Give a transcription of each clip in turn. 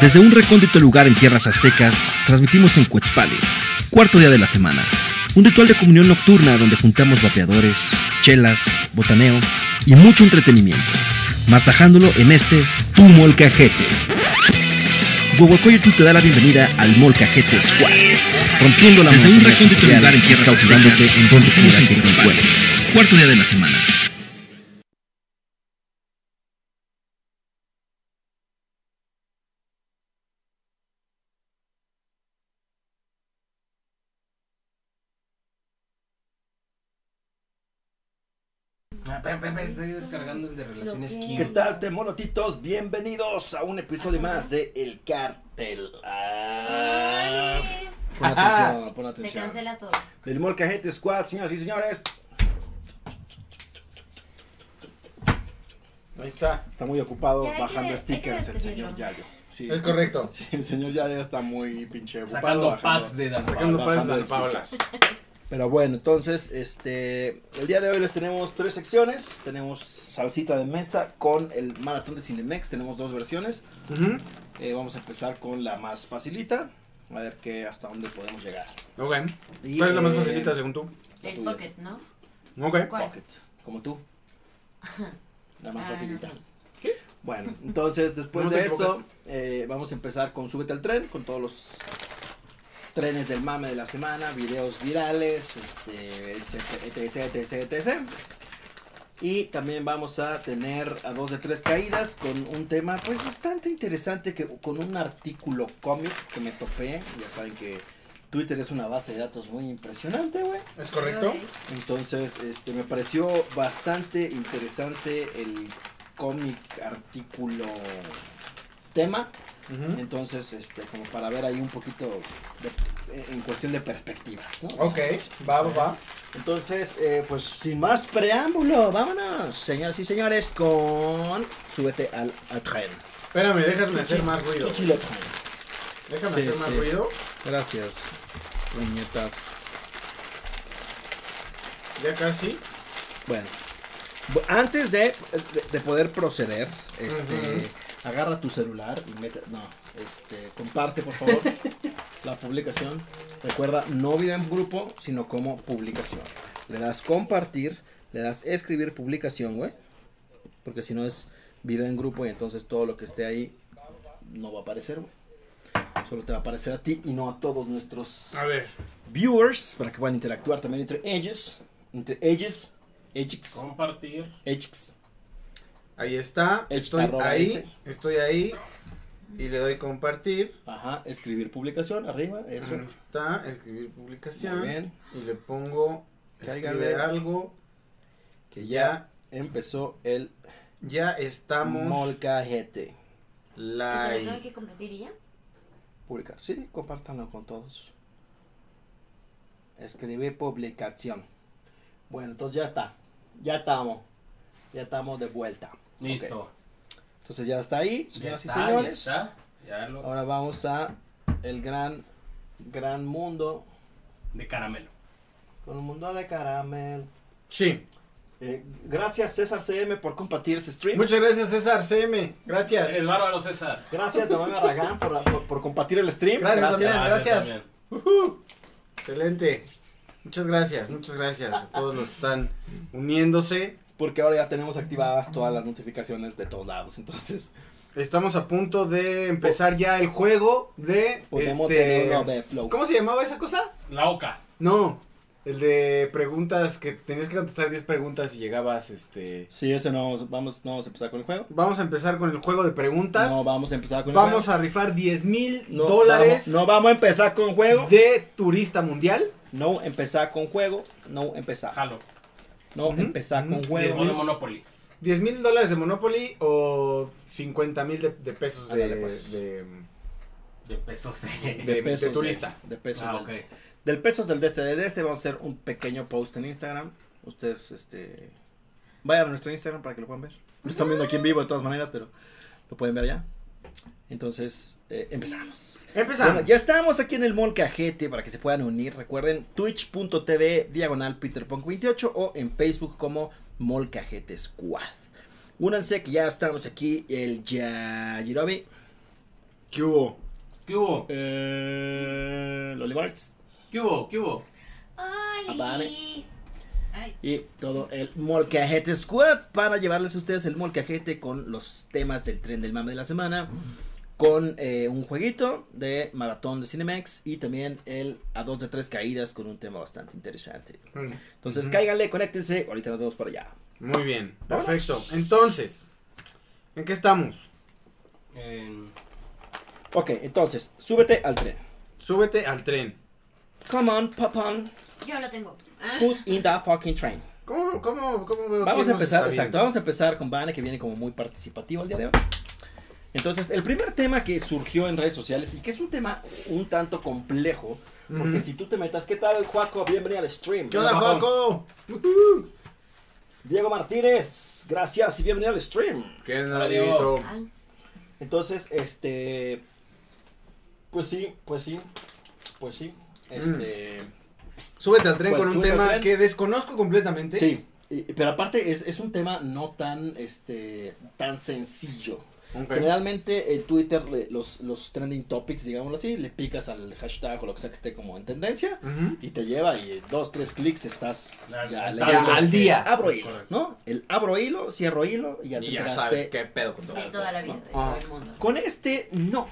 Desde un recóndito lugar en tierras aztecas, transmitimos en Cuetzpale, cuarto día de la semana, un ritual de comunión nocturna donde juntamos vapeadores, chelas, botaneo y mucho entretenimiento, martajándolo en este Tu Molcajete. Huehuecoyotl te da la bienvenida al Molcajete Squad, rompiendo la desde un recóndito lugar en tierras aztecas, en donde tienes en Cuetzpale, cuarto día de la semana. Estoy descargando el de Relaciones Kiwi. ¿Qué tal, temonotitos? Bienvenidos a un episodio más de El Cartel. Pon atención. Se cancela todo. Del Molcajete Squad, señoras y señores. Ahí está. Está muy ocupado ya, bajando stickers el señor Yayo. Sí, es correcto. Sí, el señor Yayo está muy pinche ocupado. Sacando pads de las Paolas. Pero bueno, entonces, el día de hoy les tenemos tres secciones. Tenemos salsita de mesa con el maratón de Cinemex. Tenemos dos versiones. Vamos a empezar con la más facilita. A ver hasta dónde podemos llegar. Ok. Y, ¿cuál es la más facilita según tú? El Pocket, ¿no? Ok. ¿Cuál? Pocket, como tú. La más facilita. ¿Qué? Bueno, entonces, después de eso, vamos a empezar con Súbete al Tren, con todos los trenes del mame de la semana, videos virales, etc. Y también vamos a tener a dos de tres caídas con un tema pues bastante interesante, que con un artículo cómic que me topé. Ya saben que Twitter es una base de datos muy impresionante, güey. Es correcto. Entonces, me pareció bastante interesante el cómic, artículo, tema. Entonces, como para ver ahí un poquito en cuestión de perspectivas, ¿no? Ok, va. Entonces, pues sin más preámbulo, vámonos, señoras y señores, con Súbete al Tren. Espérame, déjame hacer más ruido. Déjame hacer más ruido. Gracias, puñetas. Ya casi. Bueno, antes de poder proceder, agarra tu celular y mete. No, comparte por favor la publicación. Recuerda, no vida en grupo, sino como publicación. Le das compartir, le das escribir publicación, güey. Porque si no es video en grupo y entonces todo lo que esté ahí no va a aparecer, güey. Solo te va a aparecer a ti y no a todos nuestros viewers, para que puedan interactuar también entre ellos. Compartir. Ahí está, estoy ahí y le doy compartir. Ajá, escribir publicación, arriba, eso. Ahí está, escribir publicación. Muy bien. Y le pongo, escribe algo. Que ya empezó el... Ya estamos... Molcajete. Like. ¿Eso lo tengo que compartir y ya? Publicar, sí, compártanlo con todos. Escribir publicación. Bueno, entonces ya está, ya estamos de vuelta. Listo. Okay. Entonces ya está ahí, señoras y señores. Ahora vamos a el gran mundo de caramelo. Con un mundo de caramelo. Sí. Gracias César CM por compartir este stream. Muchas gracias César CM. Gracias. El bárbaro César. Gracias Damán Aragán por compartir el stream. Gracias. Excelente. Muchas gracias a todos los que están uniéndose. Porque ahora ya tenemos activadas todas las notificaciones de todos lados, entonces... Estamos a punto de empezar ya el juego de... ¿Cómo se llamaba esa cosa? La Oca. No, el de preguntas, que tenías que contestar 10 preguntas y llegabas, Sí, ese no vamos a empezar con el juego. Vamos a empezar con el juego de preguntas. No, vamos a empezar con el juego. Vamos a rifar $10,000. No vamos a empezar con juego. De turista mundial. No empezar con juego, no empezar. Jalo. No, empezar con juegos. $10,000 de Monopoly. $10,000 de Monopoly o $50,000 de pesos de turista. De pesos. Ah, okay. Del pesos del de este vamos a hacer un pequeño post en Instagram. Ustedes, vayan a nuestro Instagram para que lo puedan ver. Lo están viendo aquí en vivo de todas maneras, pero lo pueden ver ya. Entonces, empezamos. Bueno, ya estamos aquí en el Molcajete para que se puedan unir. Recuerden, twitch.tv /PeterPunk28 o en Facebook como Molcajete Squad. Únanse, que ya estamos aquí. El Yajirobe. ¿Qué hubo? ¿Qué hubo? Lolibarts. ¿Qué hubo? ¿Qué hubo? Ay. Y todo el Molcajete Squad para llevarles a ustedes el molcajete con los temas del tren del mame de la semana. Con un jueguito de maratón de Cinemax y también el a 2 de 3 caídas con un tema bastante interesante. Entonces cáiganle, conéctense, ahorita nos vemos por allá. Muy bien, perfecto. Hola. Entonces, ¿en qué estamos? Ok, entonces, súbete al tren. Súbete al tren. Come on, papón. Yo lo tengo. Put in the fucking train. ¿Cómo veo? Vamos a empezar, exacto, vamos a empezar con Vane, que viene como muy participativo el día de hoy. Entonces, el primer tema que surgió en redes sociales, y que es un tema un tanto complejo, porque si tú te metas, ¿qué tal, Juaco? Bienvenido al stream. ¿Qué onda, Juaco? Diego Martínez, gracias y bienvenido al stream. ¿Qué onda, Diego? Entonces, pues sí. Súbete al tren con un tema que desconozco completamente. Sí, pero aparte es un tema no tan, tan sencillo. Okay. Generalmente en Twitter los trending topics, digámoslo así, le picas al hashtag o lo que sea que esté como en tendencia y te lleva y 2, 3 clics estás al día. Abro hilo, ¿no? El abro hilo, cierro hilo y ya sabes qué pedo con todo. Sí, toda la vida, todo el mundo. Con este no.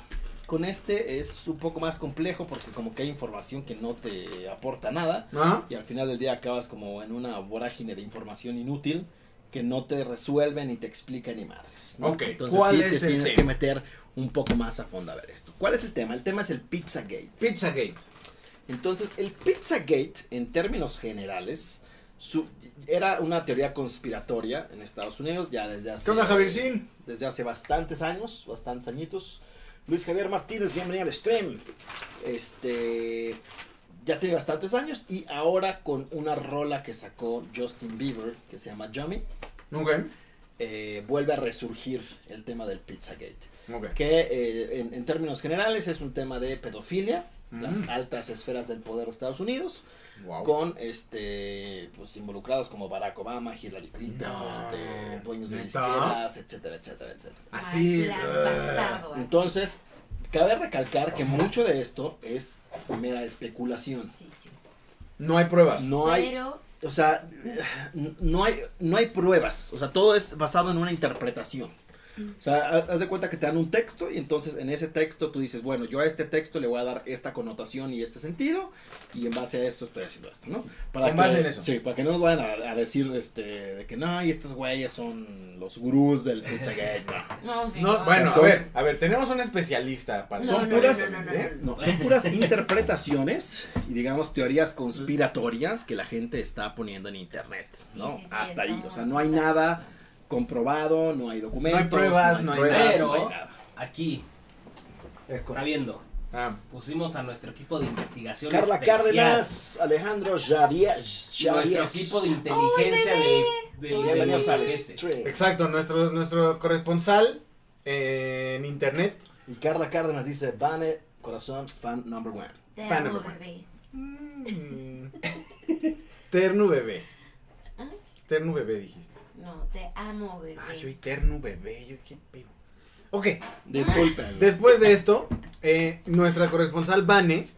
Con este es un poco más complejo porque como que hay información que no te aporta nada y al final del día acabas como en una vorágine de información inútil que no te resuelven ni te explica ni madres, ¿no? Okay. Entonces tienes que meter un poco más a fondo a ver esto. ¿Cuál es el tema? El tema es el Pizzagate. Pizzagate. Entonces el Pizzagate en términos generales era una teoría conspiratoria en Estados Unidos ya desde hace... ¿Qué onda, Javiercín? Desde hace bastantes años, bastantes añitos. Luis Javier Martínez, bienvenido al stream. Ya tiene bastantes años y ahora con una rola que sacó Justin Bieber que se llama Yummy. Okay. Vuelve a resurgir el tema del Pizzagate. Okay. Que en términos generales es un tema de pedofilia, las altas esferas del poder de Estados Unidos, con pues involucrados como Barack Obama, Hillary Clinton, dueños de disqueras, etcétera, etcétera, etcétera. Así. Entonces, cabe recalcar que mucho de esto es mera especulación. No hay pruebas. No hay. Pero... O sea, no hay pruebas. O sea, todo es basado en una interpretación. O sea, haz de cuenta que te dan un texto y entonces en ese texto tú dices, bueno, yo a este texto le voy a dar esta connotación y este sentido y en base a esto estoy haciendo esto, ¿no? En base en eso. Sí, para que no nos vayan a decir, de que no, y estos güeyes son los gurús del Pizzagate, no. No, bueno, a ver, tenemos un especialista. Son puras interpretaciones y digamos teorías conspiratorias que la gente está poniendo en internet, ¿no? Sí, hasta ahí, o sea, no hay nada... comprobado, no hay documentos, no hay pruebas, no hay nada. Aquí está viendo. Pusimos a nuestro equipo de investigación. Carla Cárdenas, Alejandro Javier. Nuestro equipo de inteligencia del exacto, nuestro corresponsal en internet. Y Carla Cárdenas dice, Vane, corazón, fan number one. Terno bebé. Terno bebé. Terno bebé dijiste. No, te amo, bebé. Ay, yo eterno bebé, yo qué pedo. Ok, disculpen. Después de esto, nuestra corresponsal Vane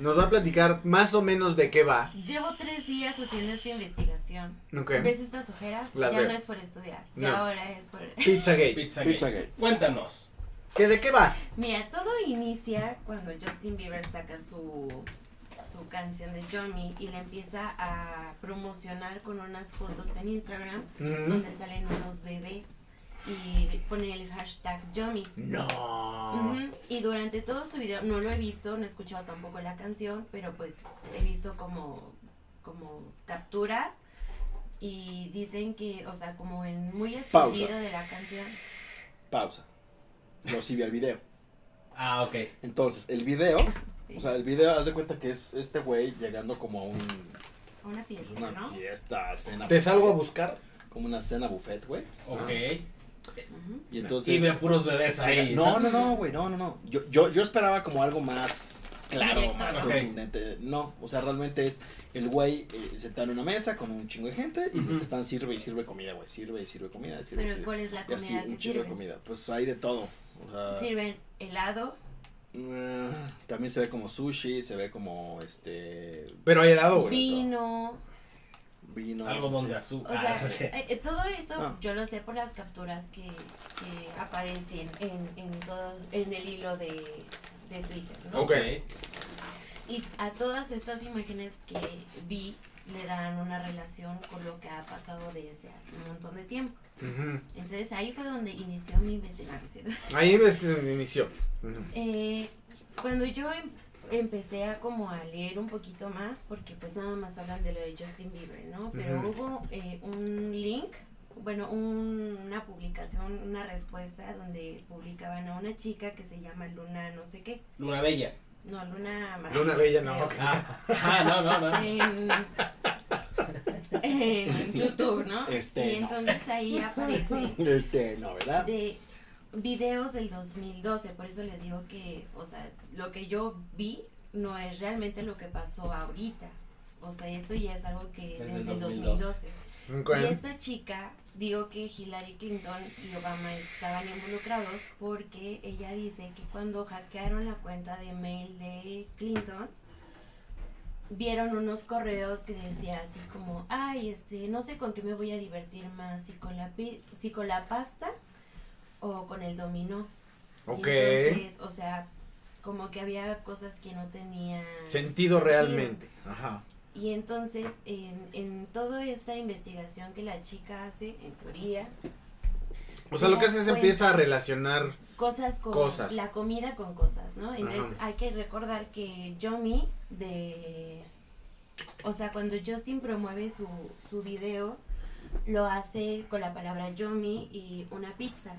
nos va a platicar más o menos de qué va. Llevo 3 días haciendo esta investigación. Okay. ¿Ves estas ojeras? Ya no es por estudiar, ahora es por... Pizzagate. Pizzagate. Cuéntanos. ¿De qué va? Mira, todo inicia cuando Justin Bieber saca su canción de Johnny y la empieza a promocionar con unas fotos en Instagram donde salen unos bebés y ponen el hashtag Johnny. No. Y durante todo su video, no lo he visto, no he escuchado tampoco la canción, pero pues he visto como capturas y dicen que, o sea, como en muy escondido de la canción. Pausa. No, sí vi el video. Ah, ok. Entonces, el video... O sea, el video, haz de cuenta que es este güey llegando como a una fiesta, pues una fiesta, cena. ¿Te salgo a buscar? Como una cena buffet, güey. Ok. Y entonces... Y de puros bebés ahí. No, güey, no. Yo esperaba como algo más claro, más contundente. No, o sea, realmente es el güey sentado en una mesa con un chingo de gente y les están sirve comida, güey, sirve comida. Pero ¿cuál es la comida así, que un chingo de comida? Pues hay de todo. O sea, sirven helado. También se ve como sushi, se ve como pero hay helado, güey. Vino. Algo donde azúcar. O sea, todo esto yo lo sé por las capturas que aparecen en todos, en el hilo de Twitter, ¿no? Ok. Y a todas estas imágenes que vi le dan una relación con lo que ha pasado desde hace un montón de tiempo. Entonces ahí fue donde inició mi investigación. Cuando yo empecé a como a leer un poquito más, porque pues nada más hablan de lo de Justin Bieber, ¿no? Pero hubo un link, bueno, una publicación, una respuesta donde publicaban a una chica que se llama Luna no sé qué. Luna Bella. No, Luna Martín. Luna Bella no. No. En YouTube, ¿no? Y entonces ahí aparece. No, ¿verdad? De videos del 2012, por eso les digo que, o sea, lo que yo vi no es realmente lo que pasó ahorita. O sea, esto ya es algo que desde el 2012. Okay. Y esta chica dijo que Hillary Clinton y Obama estaban involucrados porque ella dice que cuando hackearon la cuenta de mail de Clinton, vieron unos correos que decía así como, ay, no sé con qué me voy a divertir más, si con la pasta o con el dominó. Ok. Y entonces, o sea, como que había cosas que no tenían sentido realmente. Ajá. Y entonces, en toda esta investigación que la chica hace, en teoría... O sea, lo que hace es empieza a relacionar cosas con cosas. La comida con cosas, ¿no? Entonces, hay que recordar que Yomi o sea, cuando Justin promueve su video, lo hace con la palabra Yomi y una pizza.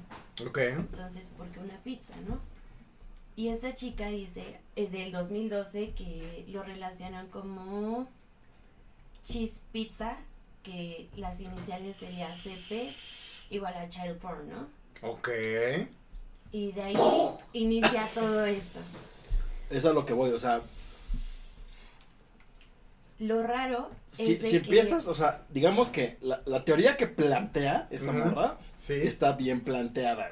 Ok. Entonces, ¿por qué una pizza, no? Y esta chica dice, del 2012, que lo relacionan como... Cheese Pizza, que las iniciales sería CP igual a Child Porn, ¿no? Ok. Y de ahí inicia todo esto. Eso es lo que voy, o sea... Lo raro es de si empiezas, que... o sea, digamos que la teoría que plantea esta morra está bien planteada,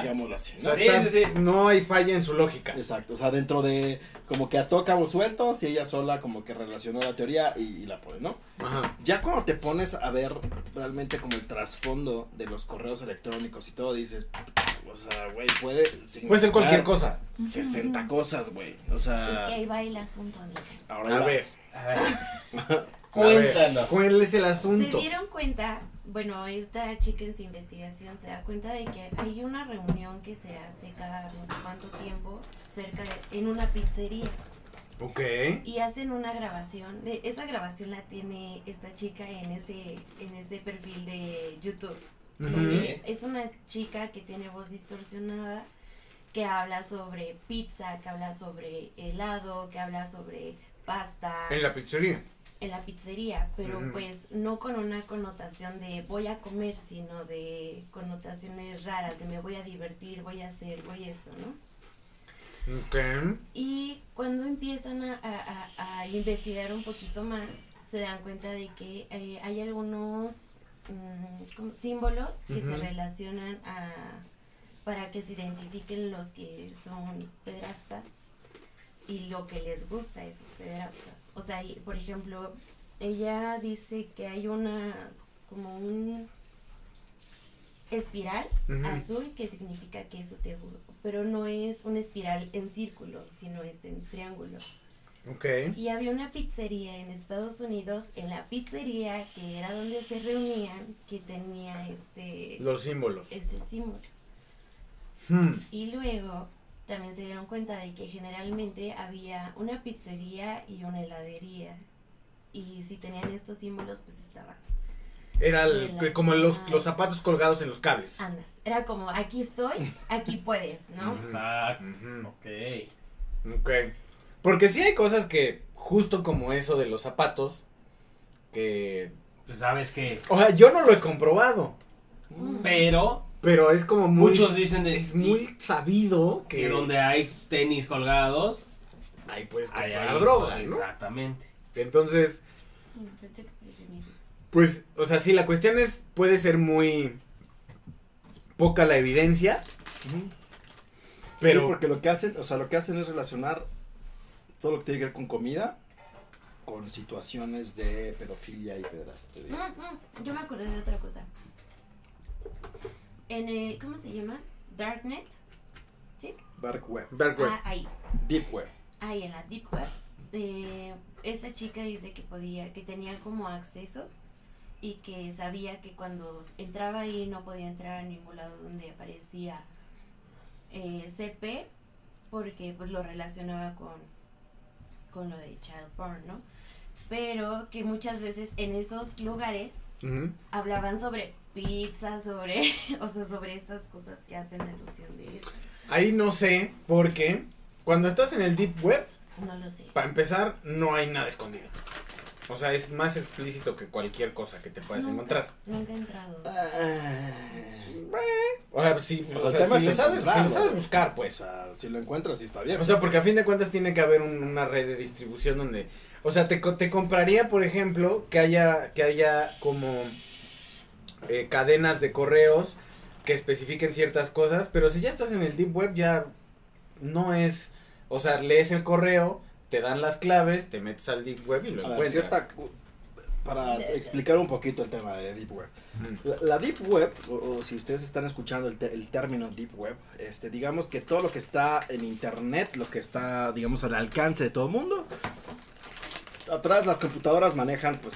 digámoslo así, ¿no? O sea, no hay falla en su lógica. Exacto, o sea, dentro de como que ató cabos sueltos y ella sola como que relacionó la teoría y la pone, ¿no? Ajá. Ya cuando te pones a ver realmente como el trasfondo de los correos electrónicos y todo, dices, o sea, güey, puede ser cualquier cosa. 60 cosas, güey, o sea. Es que ahí va el asunto, amigo. Ahora a ver. Cuéntanos. ¿Cuál es el asunto? Se dieron cuenta, bueno, esta chica en su investigación se da cuenta de que hay una reunión que se hace cada no sé cuánto tiempo en una pizzería. Ok. Y hacen una grabación. Esa grabación la tiene esta chica en ese perfil de YouTube. Es una chica que tiene voz distorsionada, que habla sobre pizza, que habla sobre helado, que habla sobre pasta. En la pizzería, pero pues no con una connotación de voy a comer, sino de connotaciones raras, de me voy a divertir, voy a esto, ¿no? Ok. Y cuando empiezan a investigar un poquito más, se dan cuenta de que hay algunos símbolos que se relacionan para que se identifiquen los que son pedrastas y lo que les gusta a esos pederastas. O sea, por ejemplo, ella dice que hay como un espiral azul que significa que eso te gusta, pero no es una espiral en círculo, sino es en triángulo. Okay. Y había una pizzería en Estados Unidos, en la pizzería que era donde se reunían, que tenía los símbolos. Ese símbolo. Y luego también se dieron cuenta de que generalmente había una pizzería y una heladería. Y si tenían estos símbolos, pues estaban. Era como los zapatos colgados en los cables. Andas. Era como, aquí estoy, aquí puedes, ¿no? Exacto. Ok. Porque sí hay cosas que, justo como eso de los zapatos, que... Pues sabes que... O sea, yo no lo he comprobado. Pero es como muchos dicen es muy sabido que donde hay tenis colgados ahí puedes comprar ahí, droga, ¿no? Exactamente. Entonces, pues, o sea, sí, la cuestión es, puede ser muy poca la evidencia, pero... Sí, porque lo que hacen, o sea, lo que hacen es relacionar todo lo que tiene que ver con comida con situaciones de pedofilia y pederastia. Yo me acordé de otra cosa. En el, ¿cómo se llama? Darknet, ¿sí? Dark Web. Dark Web. Ah, ahí. Deep Web. Ahí, en la Deep Web. Esta chica dice que podía, que tenía como acceso y que sabía que cuando entraba ahí no podía entrar a ningún lado donde aparecía CP, porque pues lo relacionaba con lo de child porn, ¿no? Pero que muchas veces en esos lugares hablaban sobre pizza, sobre, o sea, sobre estas cosas que hacen alusión de eso. Ahí no sé, porque cuando estás en el Deep Web, no lo sé. Para empezar, no hay nada escondido. O sea, es más explícito que cualquier cosa que te puedas encontrar. Nunca he entrado. O sea, si lo sabes buscar, pues. O sea, si lo encuentras, sí está bien. O sea, porque a fin de cuentas tiene que haber una red de distribución donde... O sea, te compraría, por ejemplo, que haya como cadenas de correos que especifiquen ciertas cosas, pero si ya estás en el Deep Web ya no es... O sea, lees el correo, te dan las claves, te metes al Deep Web y lo encuentras. Para explicar un poquito el tema de Deep Web. La Deep Web, o si ustedes están escuchando el término Deep Web, digamos que todo lo que está en internet, lo que está, digamos, al alcance de todo el mundo, atrás las computadoras manejan, pues,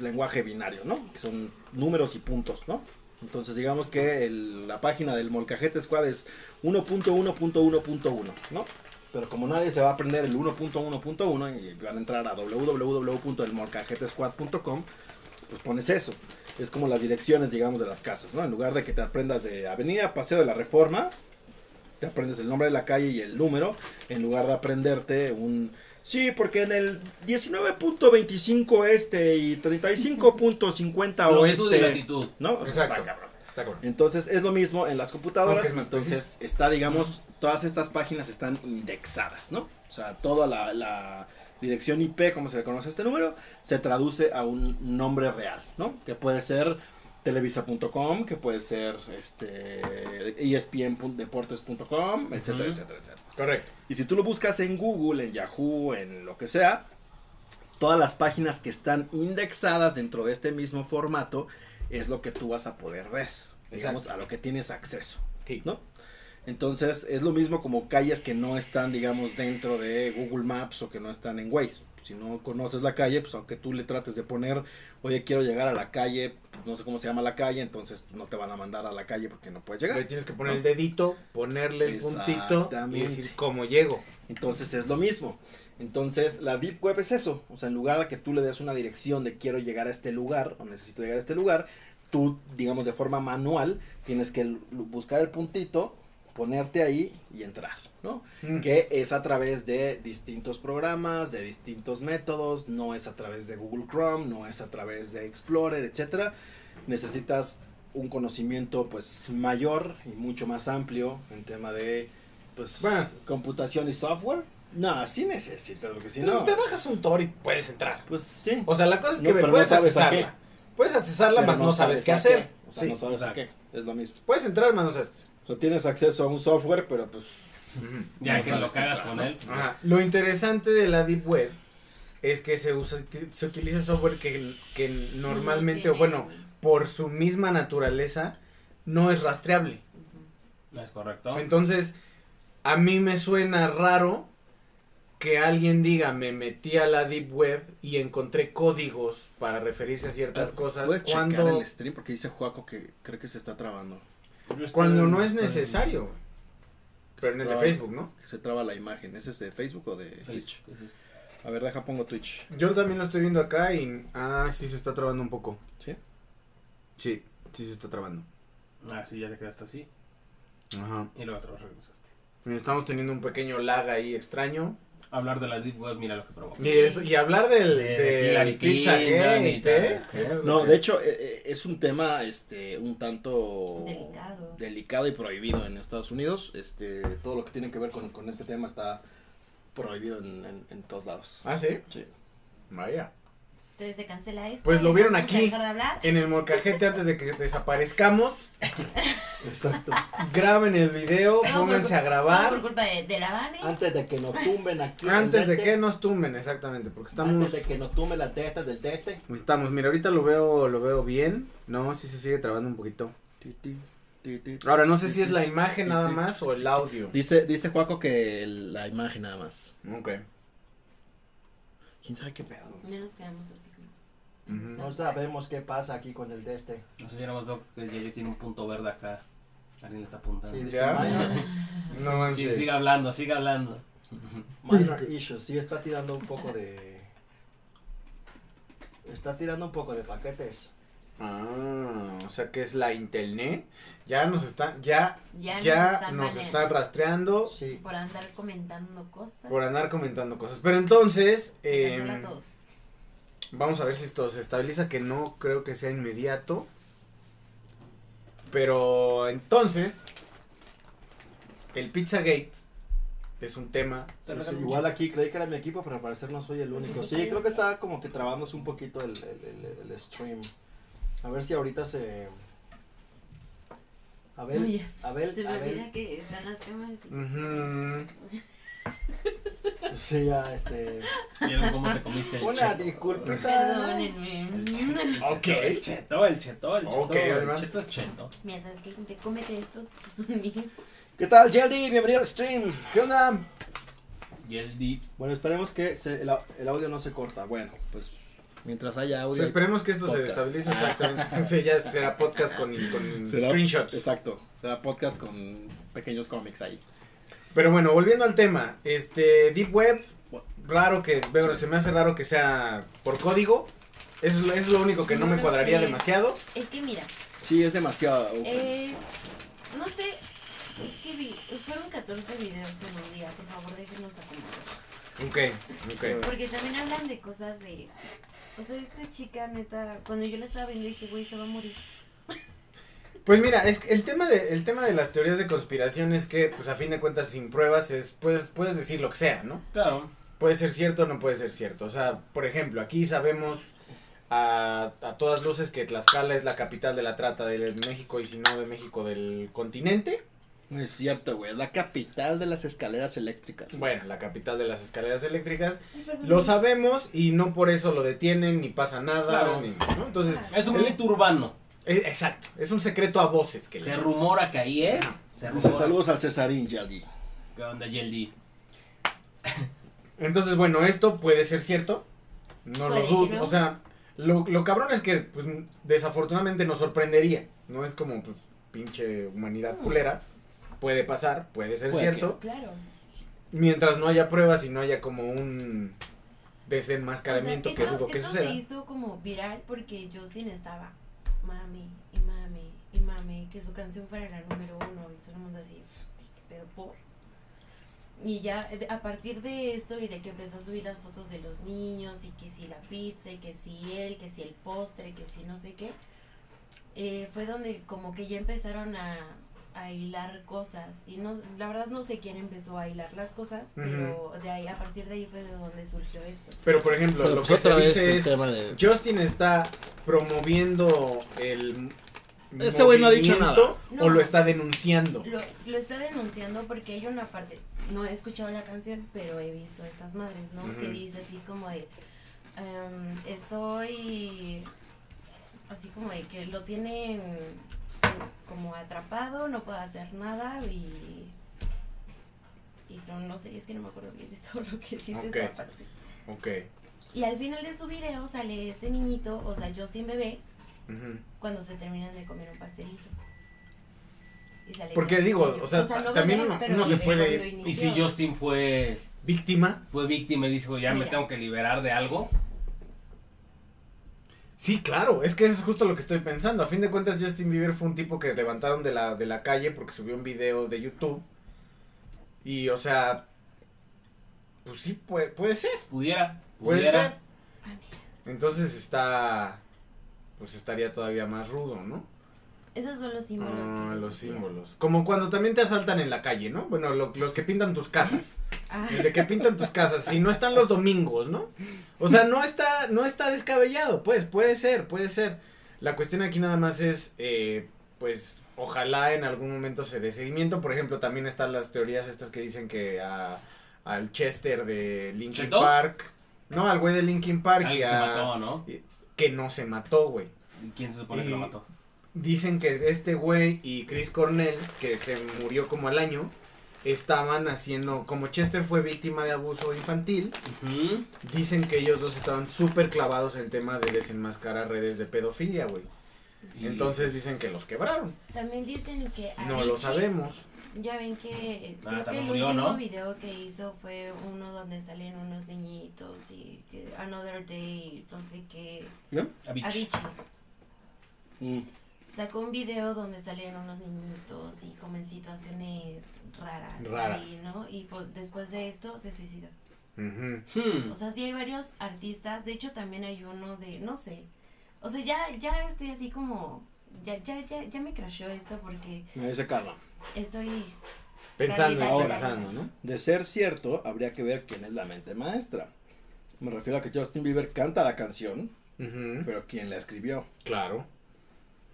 lenguaje binario, ¿no? Que son números y puntos, ¿no? Entonces, digamos que la página del Molcajete Squad es 1.1.1.1, ¿no? Pero como nadie se va a aprender el 1.1.1 y van a entrar a www.elmolcajetesquad.com, pues pones eso. Es como las direcciones, digamos, de las casas, ¿no? En lugar de que te aprendas de Avenida Paseo de la Reforma, te aprendes el nombre de la calle y el número, en lugar de aprenderte un... Sí, porque en el 19.25 este y 35.50 oeste... de latitud. ¿No? O sea, exacto. Entonces es lo mismo en las computadoras, entonces está, digamos, todas estas páginas están indexadas, ¿no? O sea, toda la dirección IP, como se le conoce este número, se traduce a un nombre real, ¿no? Que puede ser televisa.com, que puede ser espndeportes.com, etcétera, etcétera, etcétera. Correcto. Y si tú lo buscas en Google, en Yahoo, en lo que sea, todas las páginas que están indexadas dentro de este mismo formato es lo que tú vas a poder ver, digamos, a lo que tienes acceso, ¿no? Entonces, es lo mismo como calles que no están, digamos, dentro de Google Maps o que no están en Waze. Si no conoces la calle, pues aunque tú le trates de poner, oye, quiero llegar a la calle, pues, no sé cómo se llama la calle, entonces pues, no te van a mandar a la calle porque no puedes llegar. Pero tienes que poner el dedito, ponerle el puntito y decir cómo llego. Entonces, es lo mismo. Entonces, la Deep Web es eso. O sea, en lugar de que tú le des una dirección de quiero llegar a este lugar o necesito llegar a este lugar, tú, digamos, de forma manual, tienes que buscar el puntito, ponerte ahí y entrar, ¿no? Que es a través de distintos programas, de distintos métodos, no es a través de Google Chrome, no es a través de Explorer, etcétera. Necesitas un conocimiento, pues, mayor y mucho más amplio en tema de, pues, computación y software. No, sí necesitas, porque si no... Te bajas un Tor y puedes entrar. Pues sí. O sea, la cosa es que puedes accesarla. Puedes accesarla, más no sabes qué hacer. O sea, no sabes a qué. Es lo mismo. Puedes entrar, más no sabes qué hacer. O sea, tienes acceso a un software, pero pues... Ya que lo cagas con él. Lo interesante de la Deep Web es que se utiliza software que normalmente, o bueno, por su misma naturaleza, no es rastreable. Es correcto. Entonces, a mí me suena raro que alguien diga, me metí a la Deep Web y encontré códigos para referirse a ciertas cosas. ¿Puedes checar el stream? Porque dice Joaco que cree que se está trabando. Cuando no es necesario. Pero en el de Facebook, ¿no? Que se traba la imagen. ¿Ese es de Facebook o de Twitch? A ver, deja, pongo Twitch. Yo también lo estoy viendo acá y... Ah, sí se está trabando un poco. ¿Sí? Sí, sí se está trabando. Ah, sí, ya te quedaste así. Ajá. Y luego regresaste. Estamos teniendo un pequeño lag ahí extraño. Hablar de la Deep Web, mira lo que provoca. Y hablar de Hillary Clinton y tal. No, de hecho, es un tema un tanto delicado y prohibido en Estados Unidos. Todo lo que tiene que ver con este tema está prohibido en todos lados. ¿Ah, sí? Sí. Vaya. Entonces se cancela esto. Pues lo vieron aquí, en el Molcajete, antes de que desaparezcamos. Exacto. Graben el video, no, pónganse a grabar. No, por culpa de la Vane. Antes de que nos tumben aquí. Antes de que nos tumben, exactamente, porque estamos. Antes de que nos tumben las testas del teste. Estamos, mira, ahorita lo veo bien. No, sí se sigue trabando un poquito. Ahora, no sé si es la imagen nada más o el audio. Dice Juaco que la imagen nada más. Ok. ¿Quién sabe qué pedo? Ya nos quedamos así. No sabemos qué pasa aquí con el de este. No sé, yo nada más veo que el Yayo tiene un punto verde acá. Alguien le está apuntando. Sí, ¿ya? No, no manches. Sí, sigue hablando. Minor issues, sí está tirando un poco de... Está tirando un poco de paquetes. Ah, o sea que es la internet. Ya nos están rastreando. Sí. Por andar comentando cosas. Pero entonces, vamos a ver si esto se estabiliza, que no creo que sea inmediato. Pero entonces, el Pizzagate es un tema. Sí, igual aquí creí que era mi equipo, pero al parecer no soy el único. Sí, creo que está como que trabándose un poquito el stream. A ver si ahorita se... A ver. Se me olvida que están las temas. Sí, ya, ¿Vieron cómo te comiste el cheto? Una disculpita. Perdónenme. El cheto es cheto. Mira, ¿sabes qué? Te cómete estos, son míos. ¿Qué tal, Yeldi? Bienvenido al stream. ¿Qué onda? Yeldi. Bueno, esperemos que el audio no se corta. Bueno, pues... Mientras haya audio. Pues esperemos que esto podcast se estabilice, exactamente. Sí, ya será podcast con screenshots. Exacto. Será podcast con pequeños cómics ahí. Pero bueno, volviendo al tema. Deep Web, raro que... Bueno, sí. Se me hace raro que sea por código. Eso es lo único que no me cuadraría demasiado. Es que mira. Sí, es demasiado. No sé. Es que fueron 14 videos en un día. Por favor, déjenos acomodar. Ok. Porque también hablan de cosas de... O sea, esta chica, neta, cuando yo la estaba viendo dije, güey, se va a morir. Pues mira, es que el tema de las teorías de conspiración es que, pues a fin de cuentas, sin pruebas, puedes decir lo que sea, ¿no? Claro. Puede ser cierto o no puede ser cierto. O sea, por ejemplo, aquí sabemos a todas luces que Tlaxcala es la capital de la trata de México, y si no de México, del continente. No es cierto, güey, la capital de las escaleras eléctricas. Güey. Bueno, la capital de las escaleras eléctricas, lo sabemos y no por eso lo detienen ni pasa nada. Claro. ¿No? Entonces, es un mito urbano. Exacto, es un secreto a voces. Que se rumora que ahí es. Entonces, saludos al Cesarín, Yeldi. ¿Qué onda, Yeldi? Entonces, bueno, esto puede ser cierto, no lo dudo, o sea, lo cabrón es que, pues, desafortunadamente nos sorprendería, no es como, pues, pinche humanidad culera. Puede pasar, puede ser cierto. Claro. Mientras no haya pruebas y no haya como un desenmascaramiento, o sea, que dudo que suceda. Esto se hizo como viral porque Justin estaba mami, que su canción fuera la número 1 y todo el mundo así, ¿qué pedo por? Y ya a partir de esto y de que empezó a subir las fotos de los niños y que si la pizza y que si él, que si el postre, que si no sé qué, fue donde como que ya empezaron a hilar cosas, y no, la verdad no sé quién empezó a hilar las cosas, pero de ahí, a partir de ahí fue de donde surgió esto. Pero por ejemplo, lo que se dice es, Justin está promoviendo el... Ese güey no ha dicho nada. No, ¿o lo está denunciando? Lo está denunciando porque hay una parte, no he escuchado la canción, pero he visto estas madres, ¿no? Que dice así como de, estoy... Así como de que lo tienen como atrapado, no puede hacer nada y no sé, es que no me acuerdo bien de todo lo que dice esa parte. Okay. Y al final de su video sale este niñito, o sea, Justin bebé, cuando se terminan de comer un pastelito. Y sale. Porque digo, o sea no también bebé, uno se puede ir. Y si Justin fue víctima y dijo, ya mira, me tengo que liberar de algo. Sí, claro, es que eso es justo lo que estoy pensando. A fin de cuentas, Justin Bieber fue un tipo que levantaron de la calle porque subió un video de YouTube. Y, o sea, pues sí, puede ser. Pudiera ser. Entonces pues estaría todavía más rudo, ¿no? Esos son los símbolos. Los símbolos. Como cuando también te asaltan en la calle, ¿no? Bueno, los que pintan tus casas. ¿De qué pintan tus casas? Si no están los domingos, ¿no? O sea, no está descabellado, pues, puede ser. La cuestión aquí nada más es, pues, ojalá en algún momento se dé seguimiento. Por ejemplo, también están las teorías estas que dicen que al Chester de Linkin Park. No, al güey de Linkin Park. Que se mató, ¿no? Que no se mató, güey. ¿Quién se supone que lo mató? Dicen que este güey y Chris Cornell, que se murió como al año, estaban haciendo, como Chester fue víctima de abuso infantil, uh-huh, dicen que ellos dos estaban súper clavados en tema de desenmascarar redes de pedofilia, güey. Entonces dicen que los quebraron. También dicen que no lo sabemos. Ya ven que, creo que el murió, último, ¿no?, video que hizo fue uno donde salen unos niñitos y que Another Day, no sé qué. ¿No? Avicii. Sacó un video donde salían unos niñitos y como en situaciones raras. Ahí, ¿no? Y pues después de esto se suicidó. Uh-huh. O sea, sí hay varios artistas, de hecho también hay uno de, no sé, o sea, ya estoy así como, ya me crashó esto porque... Me dice Carla. Estoy... Pensando, ¿no? De ser cierto, habría que ver quién es la mente maestra. Me refiero a que Justin Bieber canta la canción, uh-huh, pero quién la escribió. Claro.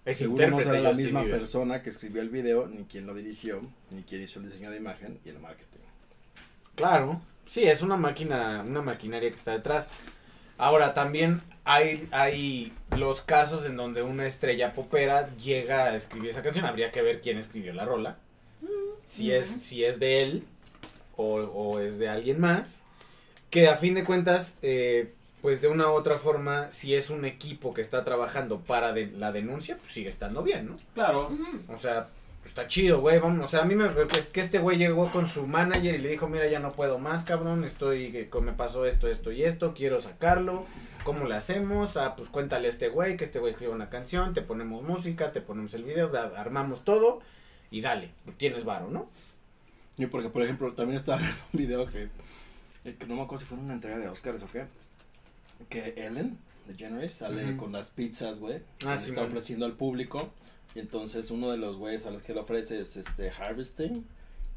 Seguro no será la misma persona que escribió el video, ni quien lo dirigió, ni quien hizo el diseño de imagen y el marketing. Claro, sí, es una máquina, una maquinaria que está detrás. Ahora, también hay los casos en donde una estrella popera llega a escribir esa canción. Habría que ver quién escribió la rola, si es de él o es de alguien más, que a fin de cuentas... pues de una u otra forma, si es un equipo que está trabajando para la denuncia, pues sigue estando bien, ¿no? Claro. Uh-huh. O sea, está chido, güey, vamos, o sea, a mí es que este güey llegó con su manager y le dijo, mira, ya no puedo más, cabrón, me pasó esto y esto, quiero sacarlo, ¿cómo le hacemos? Ah, pues cuéntale a este güey, que este güey escriba una canción, te ponemos música, te ponemos el video, armamos todo y dale, tienes varo, ¿no? Y porque, por ejemplo, también está un video que no me acuerdo si fue una entrega de Oscars o qué, que Ellen DeGeneres sale, uh-huh, con las pizzas, güey, sí, está ofreciendo al público, y entonces uno de los güeyes a los que le ofrece es Harvesting,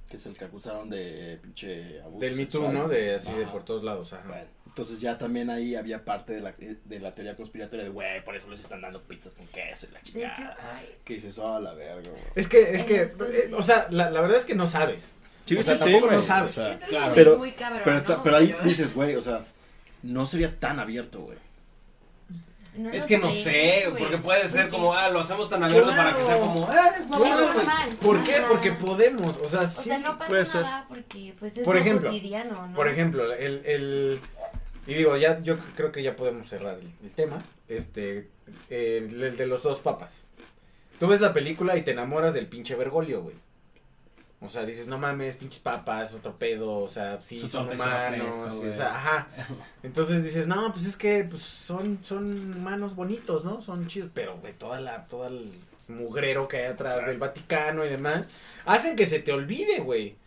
que es el que acusaron de pinche abuso del sexual. Me Too, ¿no? De así, ajá, de por todos lados, ajá. Bueno, entonces ya también ahí había parte de la teoría conspiratoria de, güey, por eso les están dando pizzas con queso y la chingada, que dices, oh, la verga, güey. Es que, o sea, la verdad es que no sabes, sí, o sea, sí, tampoco, güey, no sabes, o sea, claro, pero, muy cabrón, pero, está, ¿no? Pero ahí dices, güey, o sea, no sería tan abierto, güey. No, es que no sé, güey, porque puede ser como, lo hacemos tan abierto, claro, para que sea como, es normal. ¿Por qué? Porque podemos, o sea, o sí. O sea, no pasa puede nada ser, porque, pues, es por ejemplo, cotidiano, ¿no? Por ejemplo, y digo, ya, yo creo que ya podemos cerrar el tema, el de los dos papas. Tú ves la película y te enamoras del pinche Bergoglio, güey. O sea, dices, no mames, pinches papas, otro pedo, o sea, sí, son humanos, fresca, o sea, ajá. Entonces dices, no, pues es que pues son humanos bonitos, ¿no? Son chidos, pero güey, todo el mugrero que hay atrás del Vaticano y demás, hacen que se te olvide, güey.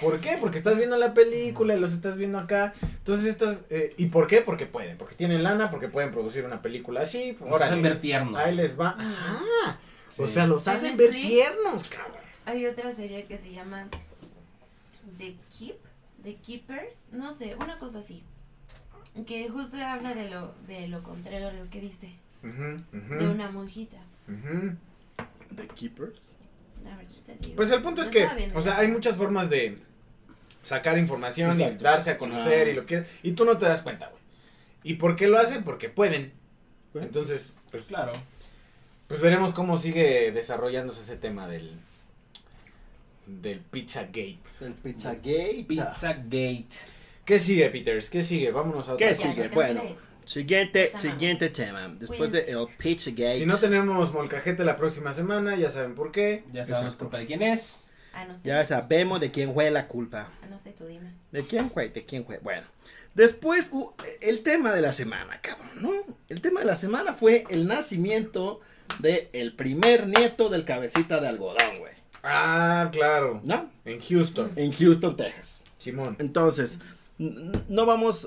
¿Por qué? Porque estás viendo la película y los estás viendo acá, entonces estás, ¿y por qué? Porque pueden, porque tienen lana, porque pueden producir una película así. Los hacen ver tiernos. Ahí les va, ajá, sí. O sea, los hacen ver tiernos, cabrón. Hay otra serie que se llama The Keepers, no sé, una cosa así, que justo habla de lo contrario a lo que viste, de una monjita. Uh-huh. The Keepers. Pues el punto es que, o sea, hay muchas formas de sacar información. Exacto. Y darse a conocer, y lo que, y tú no te das cuenta, güey. ¿Y por qué lo hacen? Porque pueden. Entonces, pues claro. Pues veremos cómo sigue desarrollándose ese tema del Pizzagate. El Pizzagate. Pizzagate. ¿Qué sigue, Peters? ¿Qué sigue? Vámonos a otro. ¿Qué sigue? Bueno, siguiente tema. Después de el Pizzagate. Si no tenemos molcajete la próxima semana, ya saben por qué. Ya sabemos culpa de quién es. No sé. Ya sabemos de quién fue la culpa. No sé, tú dime. ¿De quién fue? Bueno, después el tema de la semana, cabrón, ¿no? El tema de la semana fue el nacimiento de el primer nieto del Cabecita de Algodón, güey. Ah, claro. ¿No? En Houston, Texas. Simón. Entonces, no vamos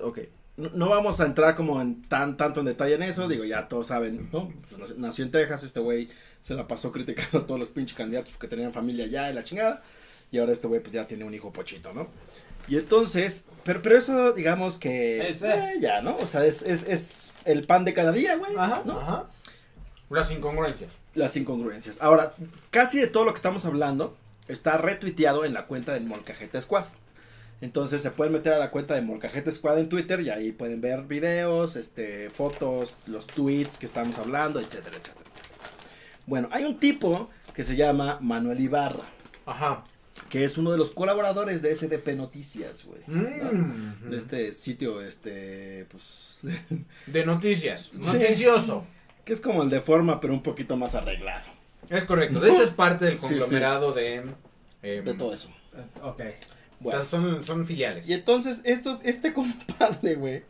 a entrar como en tanto en detalle en eso, digo, ya todos saben, ¿no? Nació en Texas, este güey se la pasó criticando a todos los pinches candidatos que tenían familia allá y la chingada. Y ahora este güey pues ya tiene un hijo pochito, ¿no? Y entonces, pero eso digamos que ya, ¿no? O sea, es el pan de cada día, güey. Ajá, ¿no? Ajá. Las incongruencias. Las incongruencias. Ahora, casi de todo lo que estamos hablando está retuiteado en la cuenta del Molcajete Squad. Entonces se pueden meter a la cuenta de Molcajete Squad en Twitter y ahí pueden ver videos, fotos, los tweets que estamos hablando, etcétera, etcétera, etcétera. Bueno, hay un tipo que se llama Manuel Ibarra. Ajá. Que es uno de los colaboradores de SDP Noticias, güey. ¿No? De este sitio, pues. De noticias. Noticioso. Sí, que es como el de Forma, pero un poquito más arreglado. Es correcto. De hecho, es parte del conglomerado de todo eso. Ok. Bueno. O sea, son filiales. Y entonces, este compadre, güey,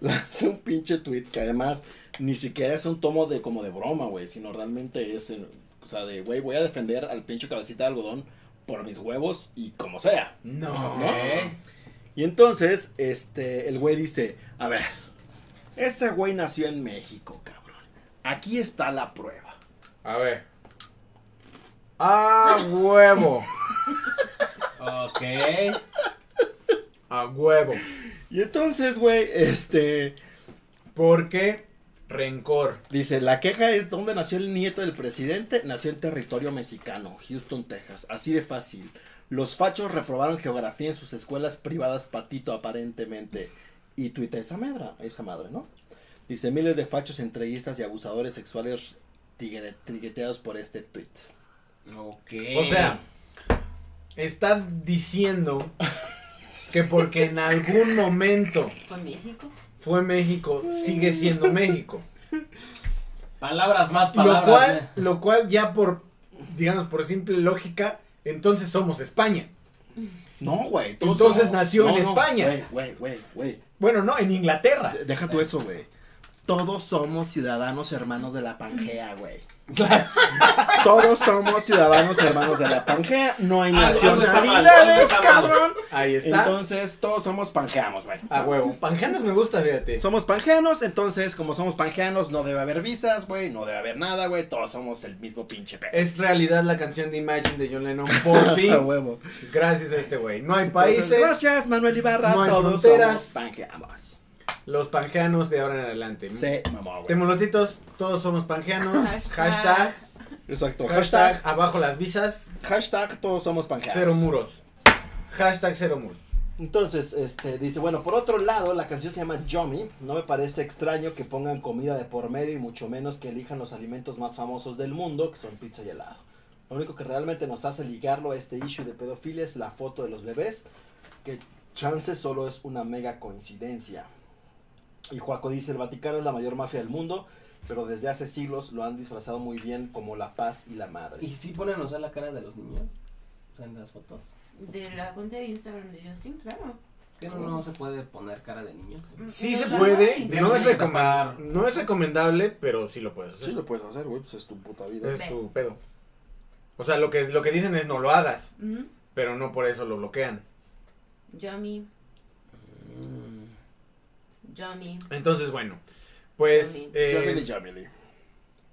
lanza un pinche tweet que además ni siquiera es un tomo de como de broma, güey, sino realmente es, o sea, de, güey, voy a defender al pinche cabecita de algodón por mis huevos y como sea. No. ¿No? Y entonces, el güey dice, a ver, ese güey nació en México, cabrón. Aquí está la prueba. A ver. ¡Ah, huevo! Ok. A huevo. Y entonces, güey, ¿por qué rencor? Dice, la queja es dónde nació el nieto del presidente. Nació en territorio mexicano, Houston, Texas. Así de fácil. Los fachos reprobaron geografía en sus escuelas privadas, patito, aparentemente. Y tuita esa madre, ¿no? Dice, miles de fachos, entreguistas y abusadores sexuales trigueteados por este tweet. Ok. O sea, está diciendo que porque en algún momento fue México, sigue siendo México. Palabras más palabras. Lo cual ya por, digamos, por simple lógica, entonces somos España. No, güey. Entonces somos, nació en España. Güey. Bueno, no, en Inglaterra. Deja tú eso, güey. Todos somos ciudadanos hermanos de la Pangea, güey. Claro. Todos somos ciudadanos hermanos de la Pangea. No hay nacionalidades, cabrón. Ahí está. Entonces, todos somos pangeanos, güey. A huevo. Pangeanos me gusta, fíjate. Somos pangeanos, entonces, como somos pangeanos, no debe haber visas, güey. No debe haber nada, güey. Todos somos el mismo pinche pedo. Es realidad la canción de Imagine de John Lennon, por fin. A huevo. Gracias a este güey. No hay entonces, países. Gracias, Manuel Ibarra. No hay todos fronteras. Somos pangeanos. Los pangeanos de ahora en adelante. Sí, mamá, güey. Temolotitos, todos somos pangeanos. Hashtag. Exacto. Hashtag abajo las visas. Hashtag todos somos pangeanos. Cero muros. Hashtag cero muros. Entonces, dice, bueno, por otro lado, la canción se llama Yummy. No me parece extraño que pongan comida de por medio y mucho menos que elijan los alimentos más famosos del mundo, que son pizza y helado. Lo único que realmente nos hace ligarlo a este issue de pedofilia es la foto de los bebés, que chance solo es una mega coincidencia. Y Joaco dice, el Vaticano es la mayor mafia del mundo, pero desde hace siglos lo han disfrazado muy bien como la paz y la madre. ¿Y si ponen, o sea, la cara de los niños? O sea, en las fotos. De la cuenta de Instagram de Justin, claro. ¿Que no se puede poner cara de niños? Sí, se puede, no es recomendable, pero sí lo puedes hacer. Sí lo puedes hacer, güey, pues es tu puta vida. Es tu pedo. O sea, lo que dicen es no lo hagas, pero no por eso lo bloquean. Yummy. Yummy. Entonces, bueno, pues yummy. Yummy.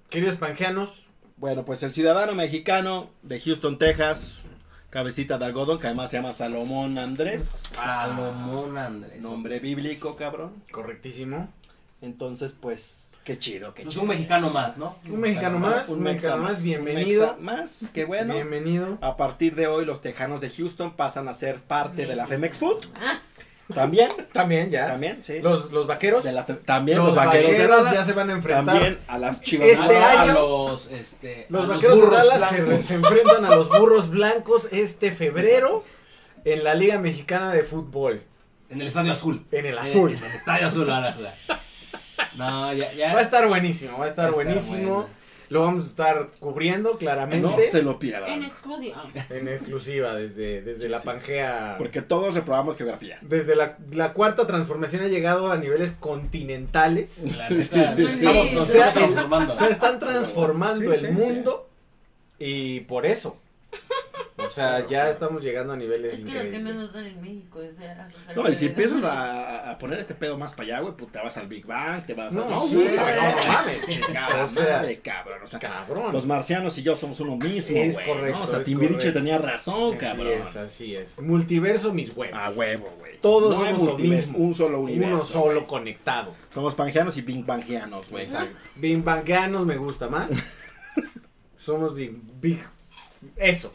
Queridos pangeanos, bueno, pues el ciudadano mexicano de Houston, Texas, cabecita de algodón, que además se llama Salomón Andrés. Salomón Andrés. Nombre bíblico, cabrón. Correctísimo. Entonces, pues, qué chido, qué chido. Un mexicano más, ¿no? Un mexicano más, un mexicano más, bienvenido. Más, qué bueno. Bienvenido. A partir de hoy, los tejanos de Houston pasan a ser parte de la Femex Food. También, ya. También, sí. Los vaqueros. También los vaqueros de Dallas ya se van a enfrentar. También a las chivas. Este año. Los vaqueros de Dallas se enfrentan a los burros blancos este febrero. Exacto. En la Liga Mexicana de Fútbol. En el Estadio Azul. En el Azul. En el Estadio Azul. No, ya. Va a estar buenísimo, va a estar buenísimo. Lo vamos a estar cubriendo claramente. No se lo pierdan. En exclusiva. En exclusiva, desde la Pangea. Porque todos reprobamos geografía. Desde la cuarta transformación ha llegado a niveles continentales. La neta, están transformando el mundo. Y por eso O sea, ya estamos llegando a niveles increíbles. Es que los cambios no están en México. O sea, no, y si empiezas a poner este pedo más para allá, güey, pues te vas al Big Bang, te vas a... No, sí, güey, no mames, chingada madre, cabrón. O sea, cabrón. Los marcianos y yo somos uno mismo, güey. Es correcto. O sea, Timbiriche tenía razón, cabrón. Así es, así es. Multiverso, mis huevos. A huevo, güey. Todos somos lo mismo. Un solo universo. Uno solo conectado. Somos pangeanos y Big Bangianos, güey. Exacto. Big Bangianos me gusta más. Somos Big... Eso.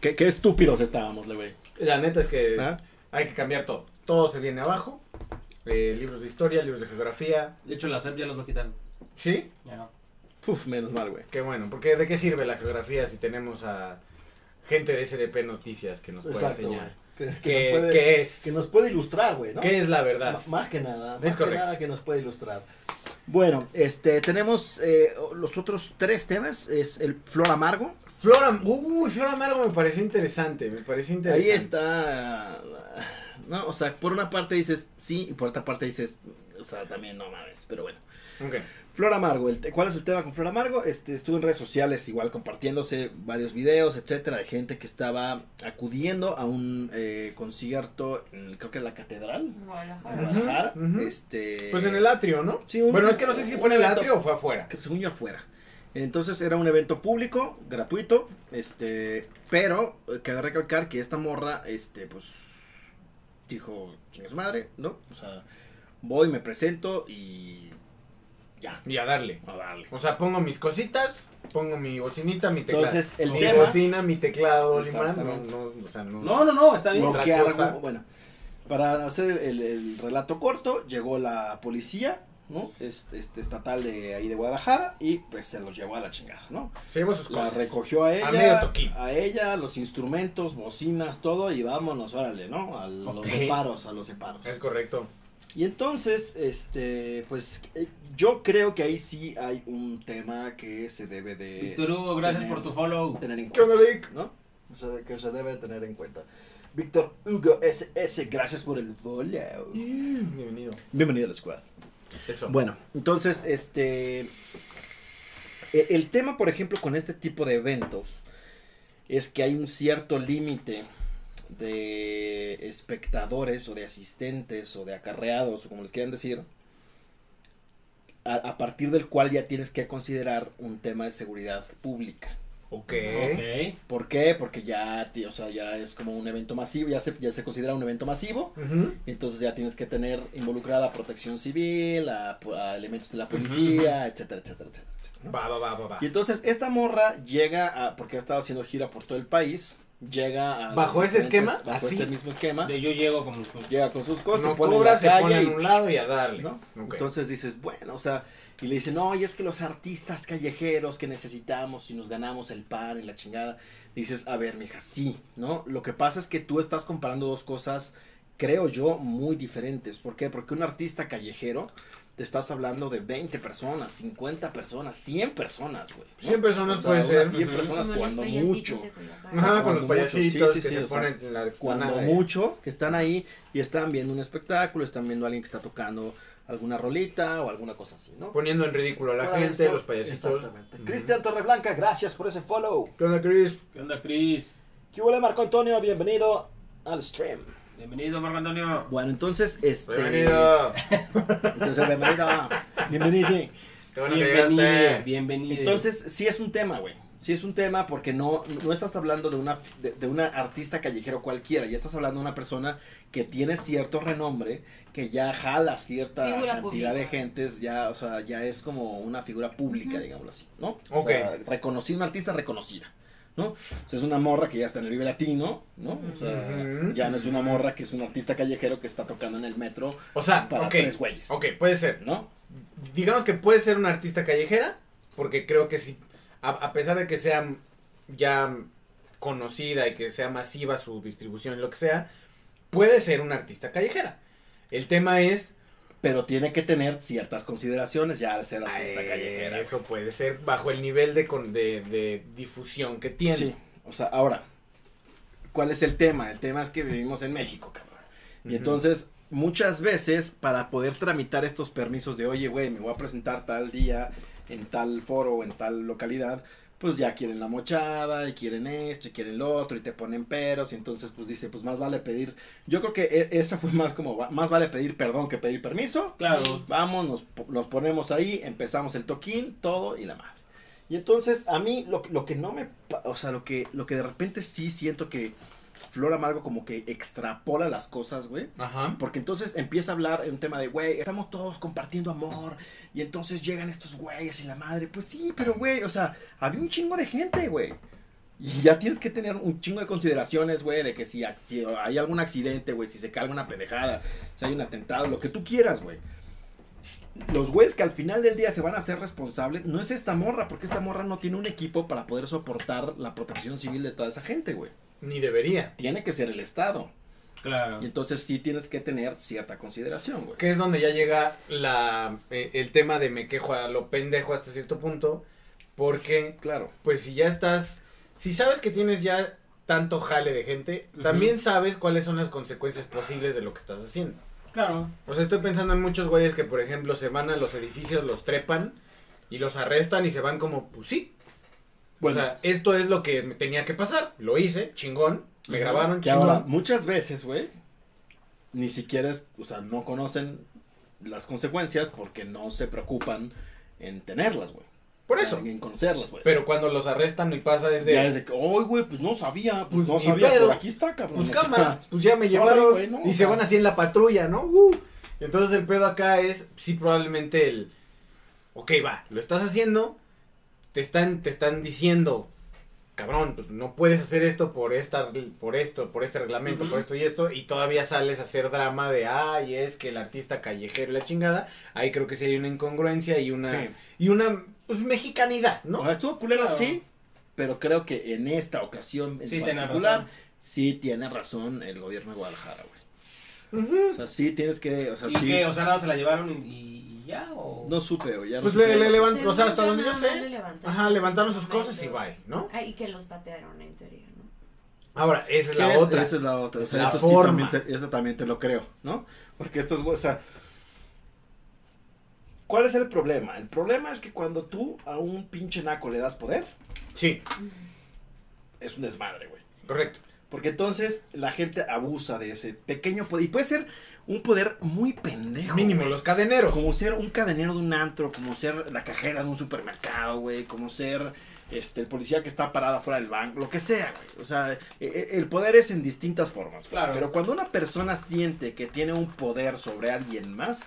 Qué estúpidos estábamos, güey. La neta es que hay que cambiar todo. Todo se viene abajo. Libros de historia, libros de geografía. De hecho, la SEP ya los va a quitar. ¿Sí? Ya no. Uf, menos mal, güey. Qué bueno, porque ¿de qué sirve la geografía si tenemos a gente de SDP Noticias que nos puede enseñar? Que nos puede ilustrar, güey, ¿no? ¿Qué es la verdad? Más que nada. Es correcto. Más que nada que nos puede ilustrar. Bueno, tenemos los otros tres temas. Es el Flor Amargo. Flor Amargo me pareció interesante, Ahí está, no, o sea, por una parte dices sí y por otra parte dices, o sea, también no mames, pero bueno. Okay. Flor Amargo, ¿cuál es el tema con Flor Amargo? Estuve en redes sociales igual compartiéndose varios videos, etcétera, de gente que estaba acudiendo a un concierto, creo que en la catedral, Guadalajara, pues en el atrio, ¿no? Sí, bueno, es que no sé si fue en el atrio o fue afuera. Según yo afuera. Entonces era un evento público, gratuito, pero cabe recalcar que esta morra, pues, dijo, chinga su madre, ¿no? O sea, voy, me presento y ya. Y a darle. A darle. O sea, pongo mis cositas, pongo mi bocinita, mi teclado. Entonces, el tema. Mi bocina, mi teclado, Limán, no, está bien. Bueno, para hacer el relato corto, llegó la policía, ¿no? Estatal de ahí de Guadalajara, y pues se los llevó a la chingada, ¿no? Se llevó sus cosas. La recogió a ella, los instrumentos, bocinas, todo, y vámonos, órale, ¿no? A los separos. Es correcto. Y entonces, pues, yo creo que ahí sí hay un tema que se debe de... Víctor Hugo, gracias por tu follow. Tener en cuenta, ¿no? O sea, que se debe tener en cuenta. Víctor Hugo SS, gracias por el follow. Bienvenido. Bienvenido al squad. Eso. Bueno, entonces, el tema, por ejemplo, con este tipo de eventos es que hay un cierto límite de espectadores o de asistentes o de acarreados o como les quieran decir, a partir del cual ya tienes que considerar un tema de seguridad pública. Okay. ¿Por qué? Porque ya, o sea, ya es como un evento masivo, ya se considera un evento masivo, entonces ya tienes que tener involucrada protección civil, a elementos de la policía, etcétera, ¿no? Va. Y entonces esta morra llega porque ha estado haciendo gira por todo el país, llega a... ¿Bajo ese esquema? Bajo ese mismo esquema. De yo llego con mis cosas. Llega con sus cosas, no cobra, se pone en un lado y a darle, ¿no? Okay. Entonces dices, bueno, o sea... Y le dicen, no, y es que los artistas callejeros que necesitamos y nos ganamos el pan y la chingada. Dices, a ver, mija, sí, ¿no? Lo que pasa es que tú estás comparando dos cosas, creo yo, muy diferentes. ¿Por qué? Porque un artista callejero, te estás hablando de 20 personas, 50 personas, 100 personas, güey, ¿no? 100 personas, o sea, puede ser. 100 personas cuando mucho. Ajá, con los payasitos que se ponen en la... Cuando mucho, que están ahí y están viendo un espectáculo, están viendo a alguien que está tocando... alguna rolita o alguna cosa así, ¿no? Poniendo en ridículo a la gente, los payasitos. Exactamente. Cristian Torreblanca, gracias por ese follow. ¿Qué onda, Cris? ¿Qué hubo, Marco Antonio? Bienvenido al stream. Bienvenido, Marco Antonio. Bueno, entonces, Bienvenido. Entonces, bienvenido. Qué bueno que llegaste. Bienvenido. Entonces, sí es un tema, güey. Sí es un tema porque no estás hablando de una artista callejero cualquiera, ya estás hablando de una persona que tiene cierto renombre, que ya jala cierta cantidad de gentes, ya, o sea, ya es como una figura pública, digámoslo así, ¿no? Okay. O sea, reconocida, una artista reconocida, ¿no? O sea, es una morra que ya está en el Vive Latino, ¿no? O sea, ya no es una morra que es un artista callejero que está tocando en el metro, o sea, para tres güeyes. Ok, puede ser, ¿no? Digamos que puede ser una artista callejera, porque creo que sí. A pesar de que sea ya conocida y que sea masiva su distribución y lo que sea, puede ser una artista callejera. El tema es... Pero tiene que tener ciertas consideraciones ya al ser artista callejera. Eso puede ser bajo el nivel de difusión que tiene. Sí, o sea, ahora, ¿cuál es el tema? El tema es que vivimos en México, cabrón. Y entonces... Muchas veces para poder tramitar estos permisos de, oye, güey, me voy a presentar tal día en tal foro, en tal localidad, pues ya quieren la mochada, y quieren esto, y quieren lo otro, y te ponen peros, y entonces pues dice, pues más vale pedir, yo creo que esa fue más como, más vale pedir perdón que pedir permiso. Claro. Vamos, nos ponemos ahí, empezamos el toquín, todo y la madre. Y entonces a mí lo que no me, o sea, lo que de repente sí siento que Flor Amargo como que extrapola las cosas, güey. Ajá. Porque entonces empieza a hablar en un tema de, güey, estamos todos compartiendo amor. Y entonces llegan estos güeyes y la madre. Pues sí, pero güey, o sea, había un chingo de gente, güey. Y ya tienes que tener un chingo de consideraciones, güey, de que si hay algún accidente, güey, si se cae alguna pendejada, si hay un atentado, lo que tú quieras, güey. Los güeyes que al final del día se van a hacer responsables no es esta morra, porque esta morra no tiene un equipo para poder soportar la protección civil de toda esa gente, güey. Ni debería. Tiene que ser el Estado. Claro. Y entonces sí tienes que tener cierta consideración, güey. Que es donde ya llega el tema de me quejo a lo pendejo hasta cierto punto, porque claro, pues si ya estás, si sabes que tienes ya tanto jale de gente, uh-huh, también sabes cuáles son las consecuencias posibles de lo que estás haciendo. Claro. O sea, estoy pensando en muchos güeyes que, por ejemplo, se van a los edificios, los trepan y los arrestan y se van como, pues sí. Bueno. O sea, esto es lo que tenía que pasar, lo hice, chingón, me grabaron, que chingón. Ahora, muchas veces, güey, ni siquiera, o sea, no conocen las consecuencias porque no se preocupan en tenerlas, güey. Por eso. En conocerlas, güey. Pero cuando los arrestan y pasa desde... Ya desde que, ¡ay, güey, pues no sabía! Pues no sabía, pero aquí está, cabrón. Pues cámara, pues ya me llevaron, güey, no, y se van así en la patrulla, ¿no? Entonces el pedo acá es, sí, probablemente el... Ok, va, lo estás haciendo... Te están diciendo, cabrón, pues no puedes hacer esto por este reglamento, uh-huh, por esto y esto, y todavía sales a hacer drama de, ay, es que el artista callejero y la chingada. Ahí creo que sí hay una incongruencia y una, sí, y una, pues, mexicanidad, ¿no? O sea, estuvo culero, claro, sí, pero creo que en esta ocasión en sí particular, sí tiene razón el gobierno de Guadalajara, güey. Uh-huh. O sea, sí tienes que, o sea, sí. ¿Y qué? O sea, nada, se la llevaron y... ¿Ya, o? No supe, o ya pues no le levantaron, o sea, hasta donde yo sé, ajá, levantaron sus cosas y bye, ¿no? Ah, y que los patearon en teoría, ¿no? Ahora, esa es la otra, o sea, la eso forma. Sí, eso también te lo creo, ¿no? Porque estos, o sea, ¿cuál es el problema? El problema es que cuando tú a un pinche naco le das poder, sí, es un desmadre, güey. Correcto. Porque entonces la gente abusa de ese pequeño poder. Y puede ser un poder muy pendejo. Mínimo, güey. Los cadeneros. Como ser un cadenero de un antro, como ser la cajera de un supermercado, güey. Como ser el policía que está parado afuera del banco, lo que sea, güey. O sea, el poder es en distintas formas. Claro. Pero cuando una persona siente que tiene un poder sobre alguien más,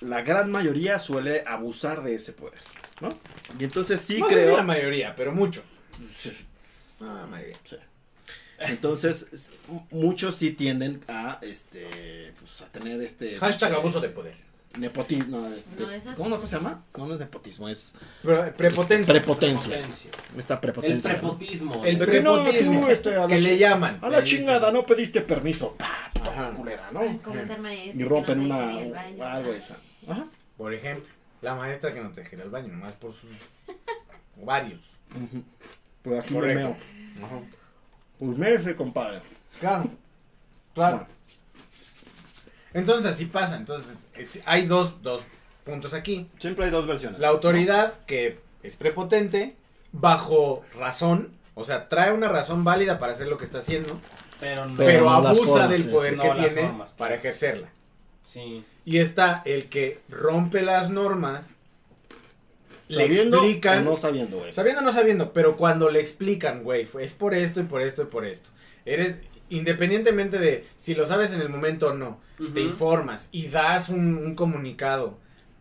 la gran mayoría suele abusar de ese poder, ¿no? Y entonces sí, no creo... No sé si la mayoría, pero mucho. Sí. Ah, mayoría. Sí. Entonces, muchos sí tienden a, pues, a tener hashtag abuso de poder. Nepotismo. ¿Cómo se llama? No es nepotismo, es... Prepotencia. Prepotencia. Esta prepotencia. El prepotismo. ¿No? El prepotismo. Que le llaman. A la chingada, no pediste permiso. Pa, ajá, culera, ¿no? Y rompen una... algo esa. Ajá. Por ejemplo, la maestra que no te gira el baño, nomás por sus... varios. Uh-huh. Por aquí me meo. Ajá. Pues meses, compadre. Claro, claro. Bueno. Entonces, así pasa. Entonces, hay dos puntos aquí. Siempre hay dos versiones. La autoridad, ¿no?, que es prepotente, bajo razón, o sea, trae una razón válida para hacer lo que está haciendo, pero no abusa del poder que tiene normas, para ejercerla. Sí. Y está el que rompe las normas, le explican, o no sabiendo, güey. Sabiendo o no sabiendo, pero cuando le explican, güey, es por esto y por esto y por esto. Eres, independientemente de si lo sabes en el momento o no, uh-huh, te informas y das un comunicado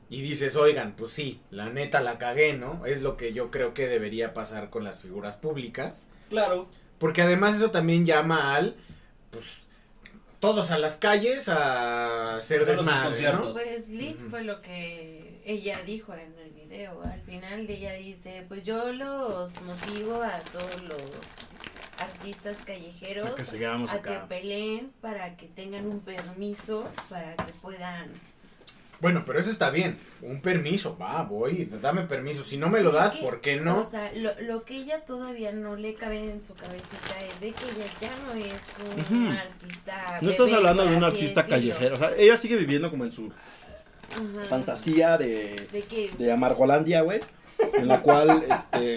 y dices, oigan, pues sí, la neta la cagué, ¿no? Es lo que yo creo que debería pasar con las figuras públicas. Claro. Porque además eso también llama al, pues, todos a las calles a hacer desmadre, ¿no? Pues Lit, uh-huh, fue lo que ella dijo en el video. Al final ella dice, pues yo los motivo a todos los artistas callejeros a que peleen para que tengan un permiso para que puedan. Bueno, pero eso está bien, un permiso, dame permiso, si no me lo das, ¿por qué no? O sea, lo que ella todavía no le cabe en su cabecita es de que ella ya no es un, uh-huh, artista. No estás hablando de un artista callejero, o sea, ella sigue viviendo como en su... Ajá. Fantasía de Amargolandia, güey. en la cual,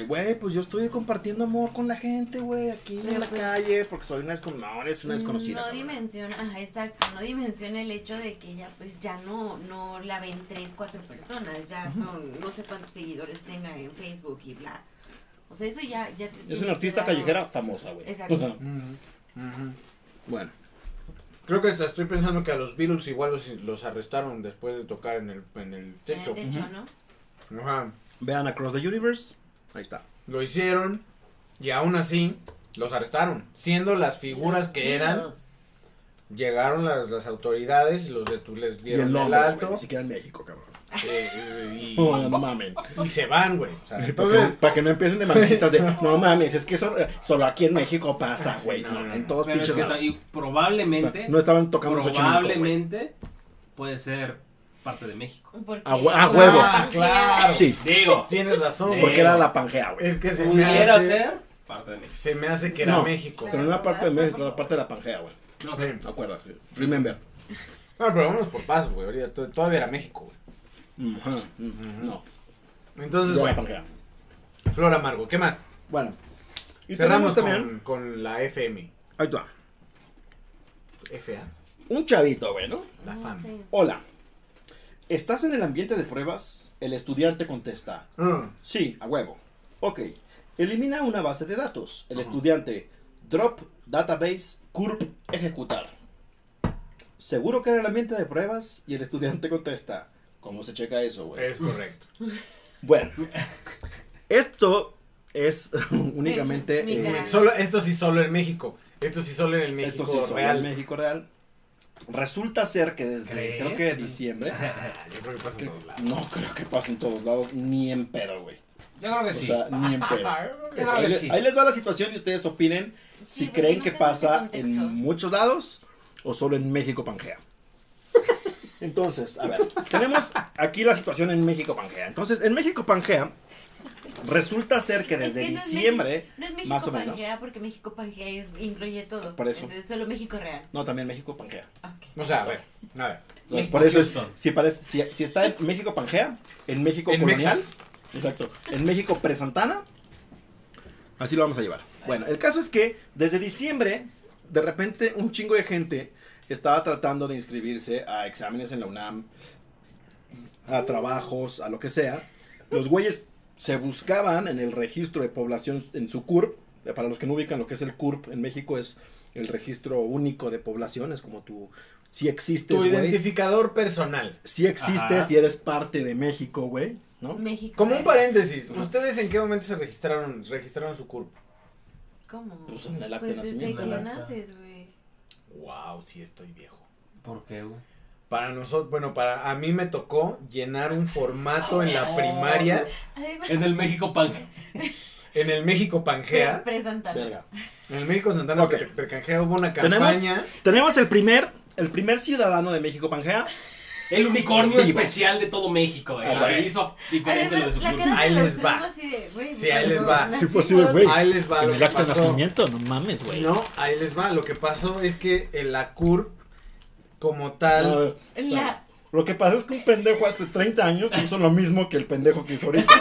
güey, pues yo estoy compartiendo amor con la gente, güey, aquí en la calle, porque soy una desconocida, no, eres una desconocida. No dimensiona, ajá, exacto, no dimensiona el hecho de que ella, pues, ya no la ven 3, 4 personas, ya son, no sé cuántos seguidores tenga en Facebook y bla, o sea, eso ya es una artista callejera famosa, güey. Exacto. O sea, bueno. Creo que hasta estoy pensando que a los Beatles igual los arrestaron después de tocar en el techo. En el techo, ¿no? Ajá. Vean Across the Universe, ahí está. Lo hicieron y aún así los arrestaron, siendo las figuras los que Beatles eran. Llegaron las autoridades y les dieron el alto. Ni siquiera en México, cabrón. No mamen. Y se van, güey. O sea, para que no empiecen de machistas de no mames, es que eso solo aquí en México pasa, güey. No, en todos pinches. Es que y probablemente. O sea, no estaban tocando los Xochimilco. Probablemente puede ser parte de México. A huevo. Ah, claro. Sí. Digo. Tienes razón. Porque era la Pangea, güey. Es que se pudiera ser parte de México. Se me hace que era México. Pero no era parte de México, era parte de la Pangea, güey. No, okay. ¿Te acuerdas? Remember. No, pero vámonos por pasos, güey. Todavía era México, güey. No. Entonces, bueno. Flor Amargo, ¿qué más? Bueno. Y cerramos también con la FM. Ahí está. FA. Un chavito, güey, ¿no? La FAM. Sí. Hola. ¿Estás en el ambiente de pruebas? El estudiante contesta. Sí, a huevo. Ok. Elimina una base de datos. El estudiante. Drop, database, curp, ejecutar. Seguro que era el ambiente de pruebas y el estudiante contesta. ¿Cómo se checa eso, güey? Es correcto. Bueno, esto es únicamente... Esto sí solo en México real. Resulta ser que desde, creo que diciembre... Yo creo que pasa en todos lados. No creo que pase en todos lados, ni en pedo, güey. Yo creo que sí. O sea, ni en pedo. Ahí les va la situación y ustedes opinen si creen que pasa en muchos lados o solo en México Pangea. Entonces, a ver, tenemos aquí la situación en México Pangea. Entonces, en México Pangea resulta ser que desde diciembre, más o menos. No es México Pangea porque México Pangea incluye todo. Por eso. Entonces, solo México Real. No, también México Pangea. Okay. O sea, a ver. Entonces, por eso es, si está en México Pangea, en México Colonial. Exacto. En México Presantana, así lo vamos a llevar. Bueno, el caso es que desde diciembre, de repente, un chingo de gente estaba tratando de inscribirse a exámenes en la UNAM, a trabajos, a lo que sea. Los güeyes se buscaban en el registro de población, en su CURP. Para los que no ubican lo que es el CURP en México, es el registro único de población, es como tu... Si existes, güey. Tu identificador personal. Si existes, si eres parte de México, güey. ¿No? México. Como un paréntesis, ¿ustedes en qué momento se registraron su CURP? ¿Cómo? Pues en el acta de nacimiento. Desde que naces, güey. Wow, sí estoy viejo. ¿Por qué, güey? Para nosotros, bueno, a mí me tocó llenar un formato en la primaria. En el México Pangea. En el México Pangea. Verga. En el México Santana, okay. Precangea hubo una campaña. Tenemos el primer ciudadano de México Pangea. El unicornio especial de todo México, que hizo diferente lo de su club. Ahí les va. Sí, ahí les va. Sí, fue así de güey. Ahí les va. En el acto de nacimiento, no mames, güey. No, ahí les va. Lo que pasó es que la CURP, como tal. Lo que pasó es que un pendejo hace 30 años hizo lo mismo que el pendejo que hizo ahorita.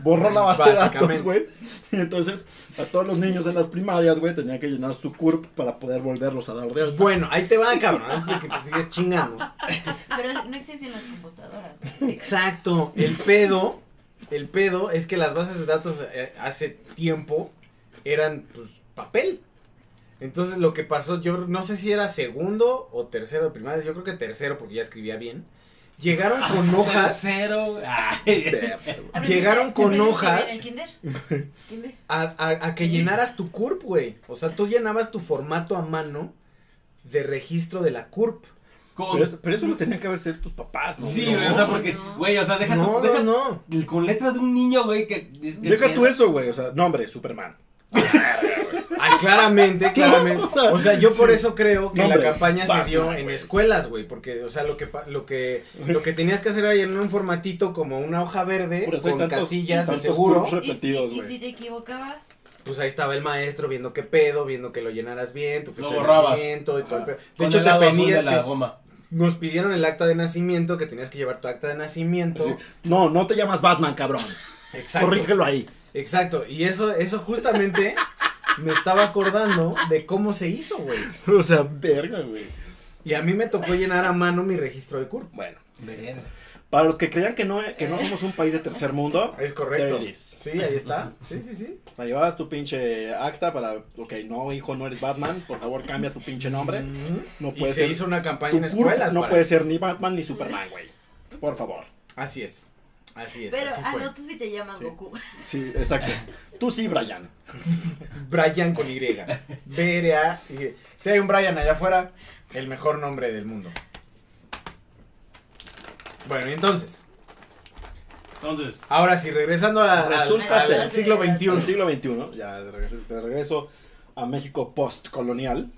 Borró la base de datos, güey. Y entonces, a todos los niños en las primarias, güey, tenían que llenar su CURP para poder volverlos a dar de alta. Bueno, ahí te va, cabrón, antes de que te sigas chingando. Pero no existen las computadoras. Exacto. El pedo es que las bases de datos hace tiempo eran, pues, papel. Entonces, lo que pasó, yo no sé si era segundo o tercero de primaria, yo creo que tercero porque ya escribía bien. Llegaron con hojas. Llegaron con hojas. A que llenaras tu CURP, güey. O sea, tú llenabas tu formato a mano de registro de la CURP. Pero eso lo tenían que haber sido tus papás, ¿no? Sí, güey, o sea, porque, güey, o sea, deja con letras de un niño, güey, que. Deja tú eso, güey, o sea, nombre, Superman. Ah, claramente. O sea, yo por eso creo que la campaña se dio en escuelas, güey, porque, o sea, lo que tenías que hacer era llenar un formatito como una hoja verde con casillas de seguro. Repetidos, ¿Y si te equivocabas? Pues ahí estaba el maestro viendo qué pedo, viendo que lo llenaras bien, tu fecha de nacimiento y todo el pedo. De hecho, te pedía la goma. Nos pidieron el acta de nacimiento, que tenías que llevar tu acta de nacimiento. Así, no, no te llamas Batman, cabrón. Exacto. Corrígelo ahí. Exacto, y eso justamente me estaba acordando de cómo se hizo, güey. O sea, verga, güey. Y a mí me tocó llenar a mano mi registro de CURP. Bueno. Verga. Para los que crean que no somos un país de tercer mundo. Es correcto. Sí, ahí está. Sí, sí, sí. La llevabas tu pinche acta para, ok, no, hijo, no eres Batman, por favor cambia tu pinche nombre. No puede y ser, se hizo una campaña en escuelas. No para puede ser ni Batman ni Superman, güey. Por favor. Así es. Así es. Pero, así fue. No, tú sí te llamas sí. Goku. Sí, exacto. Tú sí, Brian. Brian con Y. B-R-A-Y. Si hay un Brian allá afuera, el mejor nombre del mundo. Bueno, y entonces, ahora sí, regresando al siglo XXI. Al siglo XXI, ya de regreso a México postcolonial.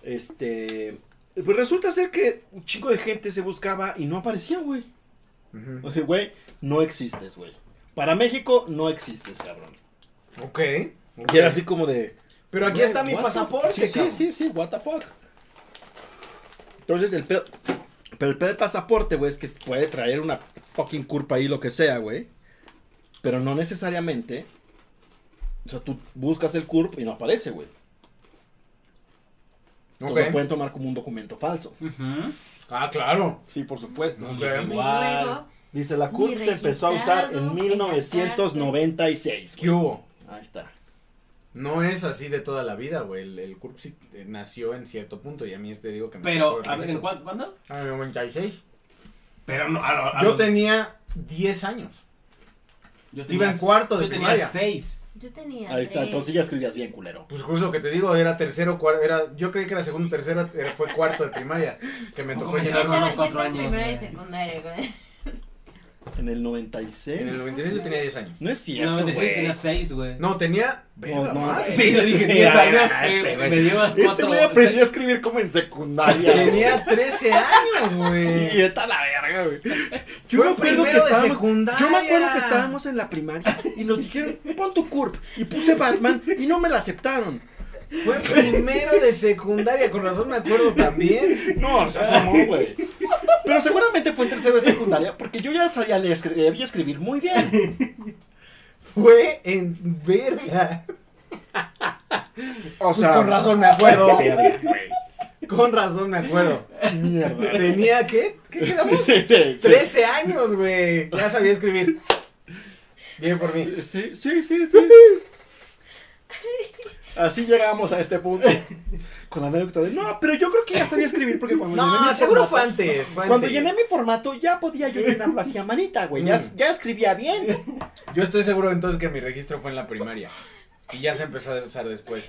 Pues resulta ser que un chico de gente se buscaba y no aparecía, güey. Uh-huh. O sea, güey, no existes, güey. Para México no existes, cabrón. Ok. Y era así como de... Pero aquí güey, está mi pasaporte, sí, cabrón. Sí, what the fuck. Entonces el pedo... Pero el pedo del pasaporte, güey, es que puede traer una fucking curva ahí, lo que sea, güey. Pero no necesariamente. O sea, tú buscas el curp y no aparece, güey. Entonces okay. Lo pueden tomar como un documento falso. Uh-huh. Ah, claro. Sí, por supuesto. Okay. Wow. Dice, la curp se empezó a usar en 1996. ¿Qué hubo? Ahí está. No es así de toda la vida, güey. El CURP sí nació en cierto punto y a mí digo que me... Pero, a ver, ¿en cuándo? En 96. Pero no, yo tenía 10 años. Yo tenía... Iba en cuarto de primaria. Yo tenía 6. Yo tenía 3. Ahí está, entonces ya escribías bien, culero. Pues justo lo que te digo, era tercero, cuarto, yo creí que era segundo, tercero, fue cuarto de primaria. Que me tocó llegar a unos 4 años. Primero y secundaria, güey. En el 96. En el 96 yo tenía 10 años. No es cierto, güey. En el 96 tenía 6, güey. No, tenía... ¿Más? Sí, yo dije 10 años. Me llevas 4. Güey aprendió a escribir como en secundaria. Tenía 13 años, güey. Y está la verga, güey. Yo me acuerdo que estábamos en la primaria y nos dijeron, pon tu CURP. Y puse Batman y no me la aceptaron. Fue primero de secundaria, con razón me acuerdo también. No, o sea, somos, güey. Pero seguramente fue en tercero de secundaria, porque yo ya sabía leer y escribir muy bien. Fue en verga. O sea, pues con razón me acuerdo. Verga, güey. Con razón me acuerdo. Mierda. Tenía, ¿qué quedamos? Sí. 13 años, güey. Ya sabía escribir. Bien por mí. Sí. Así llegamos a este punto con la anécdota de, no, pero yo creo que ya sabía escribir porque cuando llené mi formato, fue antes. Cuando llené mi formato ya podía yo llenarlo así a manita, güey, ya escribía bien. Yo estoy seguro entonces que mi registro fue en la primaria y ya se empezó a usar después.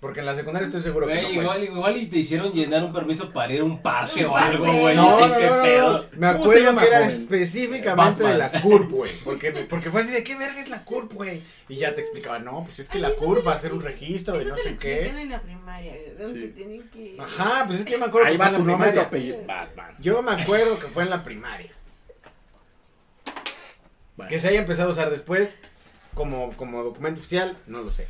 Porque en la secundaria estoy seguro que no fue. Igual y te hicieron llenar un permiso para ir a un parque o algo, güey. No, qué pedo. Me acuerdo que era específicamente de la CURP, güey. Porque fue así de, ¿qué verga es la CURP, güey? Y ya te explicaba, no, pues es que la CURP va a ser un registro de no sé qué. Eso te lo explican en la primaria, donde tienen que... Ajá, pues es que yo me acuerdo que fue en la primaria. Ahí va tu nombre y tu apellido. Batman. Yo me acuerdo que fue en la primaria. Que se haya empezado a usar después como documento oficial, no lo sé.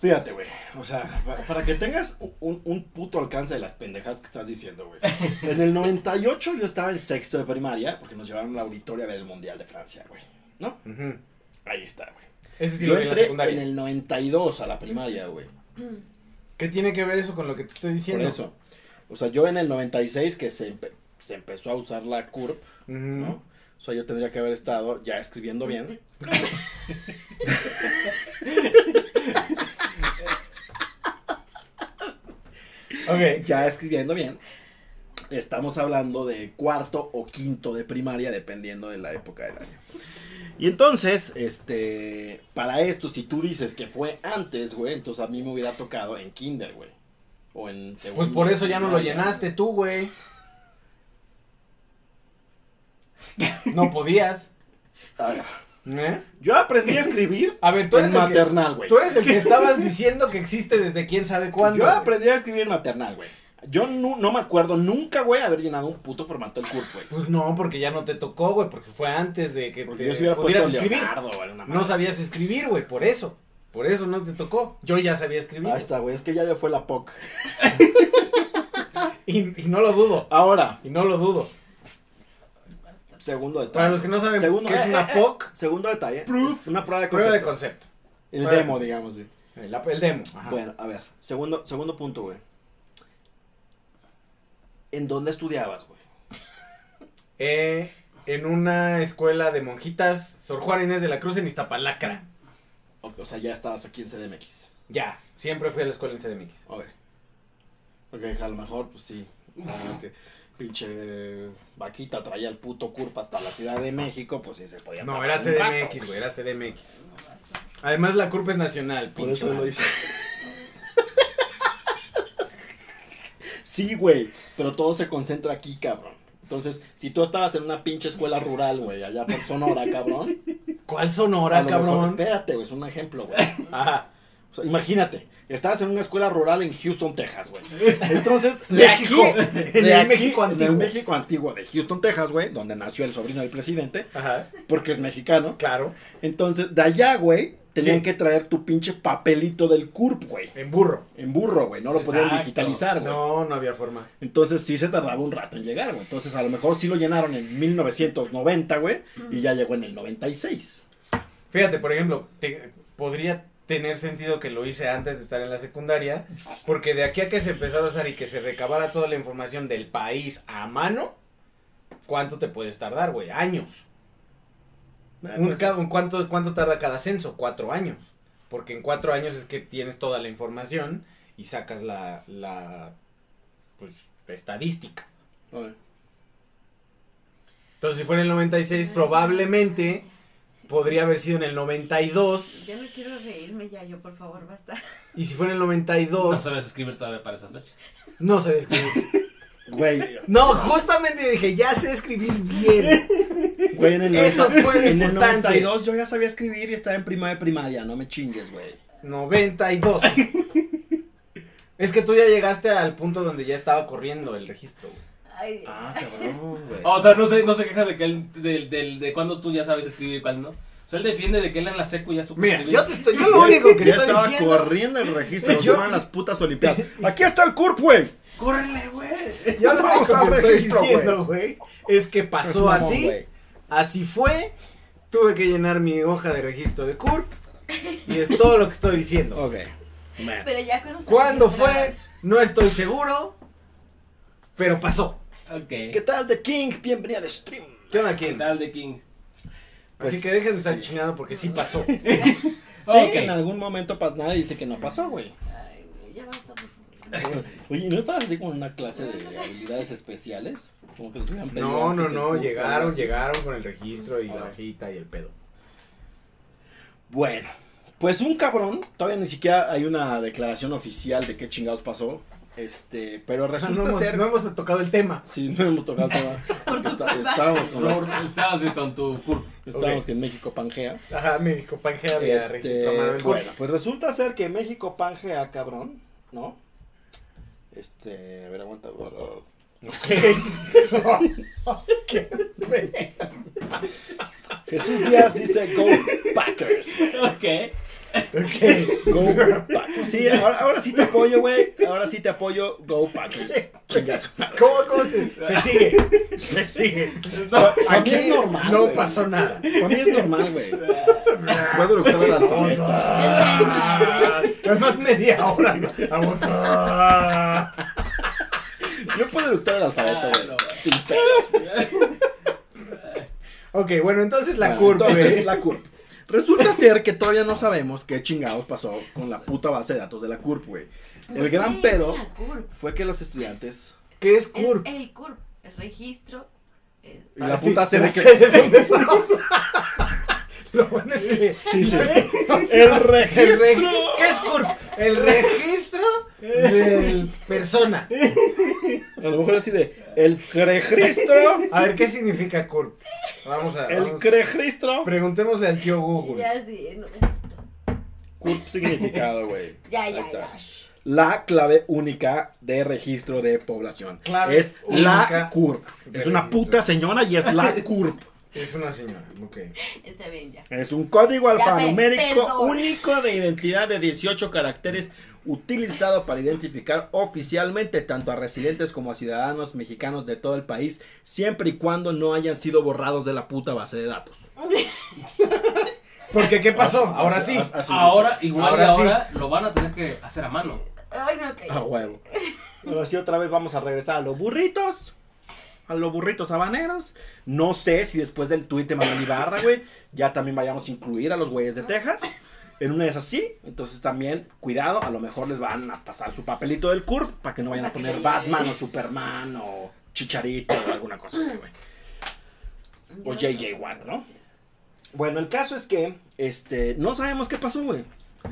Fíjate, güey, o sea, para que tengas un puto alcance de las pendejadas que estás diciendo, güey. En el 98 yo estaba en sexto de primaria, porque nos llevaron al auditorio a ver el Mundial de Francia, güey, ¿no? Uh-huh. Ahí está, güey. Ese sí yo lo vi en la secundaria. En el 92 a la primaria, güey. ¿Qué tiene que ver eso con lo que te estoy diciendo? Por eso, o sea, yo en el 96 que se empezó a usar la CURP, uh-huh. ¿No? O sea, yo tendría que haber estado ya escribiendo bien. Okay. Ya escribiendo bien. Estamos hablando de cuarto o quinto de primaria, dependiendo de la época del año. Y entonces, para esto, si tú dices que fue antes, güey, entonces a mí me hubiera tocado en kinder, güey. O en segundo. Pues por eso ya no lo llenaste tú, güey. No podías. A ver. ¿Eh? Yo aprendí a escribir en maternal, güey. Tú eres el que estabas diciendo que existe desde quién sabe cuándo. Yo aprendí a escribir en maternal, güey. Yo no me acuerdo nunca, güey, haber llenado un puto formato del CURP, güey. Pues no, porque ya no te tocó, güey, porque fue antes de que te pudieras escribir. Leonardo, vale, no sabías escribir, güey, por eso no te tocó. Yo ya sabía escribir. Ahí está, güey, es que ya fue la POC. Y no lo dudo. Ahora. Y no lo dudo. Segundo detalle. Para los que no saben qué es una POC. Segundo detalle. Proof. Una prueba de concepto. Prueba de concepto. El demo, digamos, güey. El demo. Ajá. Bueno, a ver. Segundo punto, güey. ¿En dónde estudiabas, güey? En una escuela de monjitas, Sor Juana Inés de la Cruz en Iztapalacra. O sea, ya estabas aquí en CDMX. Ya, siempre fui a la escuela en CDMX. Ok. Porque a lo mejor, pues sí. Que pinche vaquita traía el puto curpa hasta la Ciudad de México, pues sí se podía. No, era CDMX, güey, era CDMX. Además, la curpa es nacional, pinche. Por eso lo hice. Sí, güey, pero todo se concentra aquí, cabrón. Entonces, si tú estabas en una pinche escuela rural, güey, allá por Sonora, cabrón. ¿Cuál Sonora, cabrón? Mejor, espérate, güey, es un ejemplo, güey. Ajá. O sea, imagínate, estabas en una escuela rural en Houston, Texas, güey. Entonces, de aquí, en el México antiguo de Houston, Texas, güey, donde nació el sobrino del presidente. Ajá. Porque es mexicano. Claro. Entonces, de allá, güey, tenían que traer tu pinche papelito del CURP, güey. En burro, güey. No lo podían digitalizar, güey. No, no había forma. Entonces sí se tardaba un rato en llegar, güey. Entonces a lo mejor sí lo llenaron en 1990, güey. Y ya llegó en el 96. Fíjate, por ejemplo, podría tener sentido que lo hice antes de estar en la secundaria. Porque de aquí a que se empezara a usar y que se recabara toda la información del país a mano, ¿cuánto te puedes tardar, güey? Años. ¿Cuánto tarda cada censo? 4 años. Porque en 4 años es que tienes toda la información y sacas la estadística. Vale. Entonces, si fuera en el 96, probablemente podría haber sido en el 92. Ya no quiero reírme ya, yo, por favor, basta. Y si fuera en el 92... No sabes escribir todavía para esa noche. No sabes escribir. Güey. No, justamente dije, ya sé escribir bien. Güey, eso fue en el 92 yo ya sabía escribir y estaba en primaria, no me chingues, güey. 92. Es que tú ya llegaste al punto donde ya estaba corriendo el registro, güey. Ay. Ah, cabrón, güey. O sea, no se queja de que él, de cuándo tú ya sabes escribir y cuándo no. O sea, él defiende de que él en la secu ya supo. Mira, escribir. Yo lo único que estoy diciendo. Ya estaba corriendo el registro, yo van las putas olimpiadas. Aquí está el CURP, güey. ¡Córrele, güey! Ya lo único que estoy diciendo, güey, es que pasó así, así fue, tuve que llenar mi hoja de registro de CURP, y es todo lo que estoy diciendo. Ok. Pero ya ¿cuándo fue? No estoy seguro, pero pasó. Ok. ¿Qué tal de King? Bienvenida de stream. ¿Qué onda, King? ¿Qué tal de King? Así que dejes de estar chingando porque sí pasó. Sí, que en algún momento nadie dice que no pasó, güey. Ay, güey, ya basta, por favor. Oye, ¿no estabas así como en una clase de habilidades especiales? Como que les hubieran pedido. No, llegaron con el registro y la hojita y el pedo. Bueno, pues un cabrón, todavía ni siquiera hay una declaración oficial de qué chingados pasó. Pero resulta ser... No hemos tocado el tema. Sí, no hemos tocado el tema. Estábamos con tu curva. Estábamos que en México Pangea. Ajá, México Pangea había registrado. Bueno, pues resulta ser que México Pangea, cabrón, ¿no? A ver, aguanta. Okay. Jesús Díaz dice Go Packers. Ok. Go Packers. Sí, ahora sí te apoyo, güey. Ahora sí te apoyo, Go Packers. Chingazo. ¿Cómo se sigue? Para mí es normal. No pasó nada. Para mí es normal, güey. Puedo luchar el alfabeto. Además media hora. Yo puedo luchar el alfabeto, güey. Sin pedos. Ok, bueno, entonces la curva. Entonces la curva. Resulta ser que todavía no sabemos qué chingados pasó con la puta base de datos de la CURP, güey. El gran pedo fue que los estudiantes... ¿Qué es CURP? El CURP, el registro... Y la puta se Lo bueno es que... Sí. El registro... ¿Qué es CURP? El registro del persona. A lo mejor así de... El registro... A ver, ¿qué significa CURP? Vamos. Registro... Preguntémosle al tío Google. Ya, sí, no esto. CURP significado, güey. Ya. La clave única de registro de población. Clave es la CURP. Es una puta señora y es la CURP. Es una señora, ok. Está bien, ya. Es un código alfanumérico único de identidad de 18 caracteres utilizado para identificar oficialmente tanto a residentes como a ciudadanos mexicanos de todo el país, siempre y cuando no hayan sido borrados de la puta base de datos. Porque ¿qué pasó? Ahora sí. Ahora igual ahora sí. Lo van a tener que hacer a mano. Ay, no, okay. A huevo. Ahora sí, otra vez vamos a regresar a los burritos. A los burritos habaneros. No sé si después del tuit de Manuel Ibarra, güey, ya también vayamos a incluir a los güeyes de Texas. En una de esas sí. Entonces también, cuidado, a lo mejor les van a pasar su papelito del CURP para que no vayan a poner Batman o Superman o Chicharito o alguna cosa así, güey. O J.J. Watt, ¿no? Bueno, el caso es que no sabemos qué pasó, güey.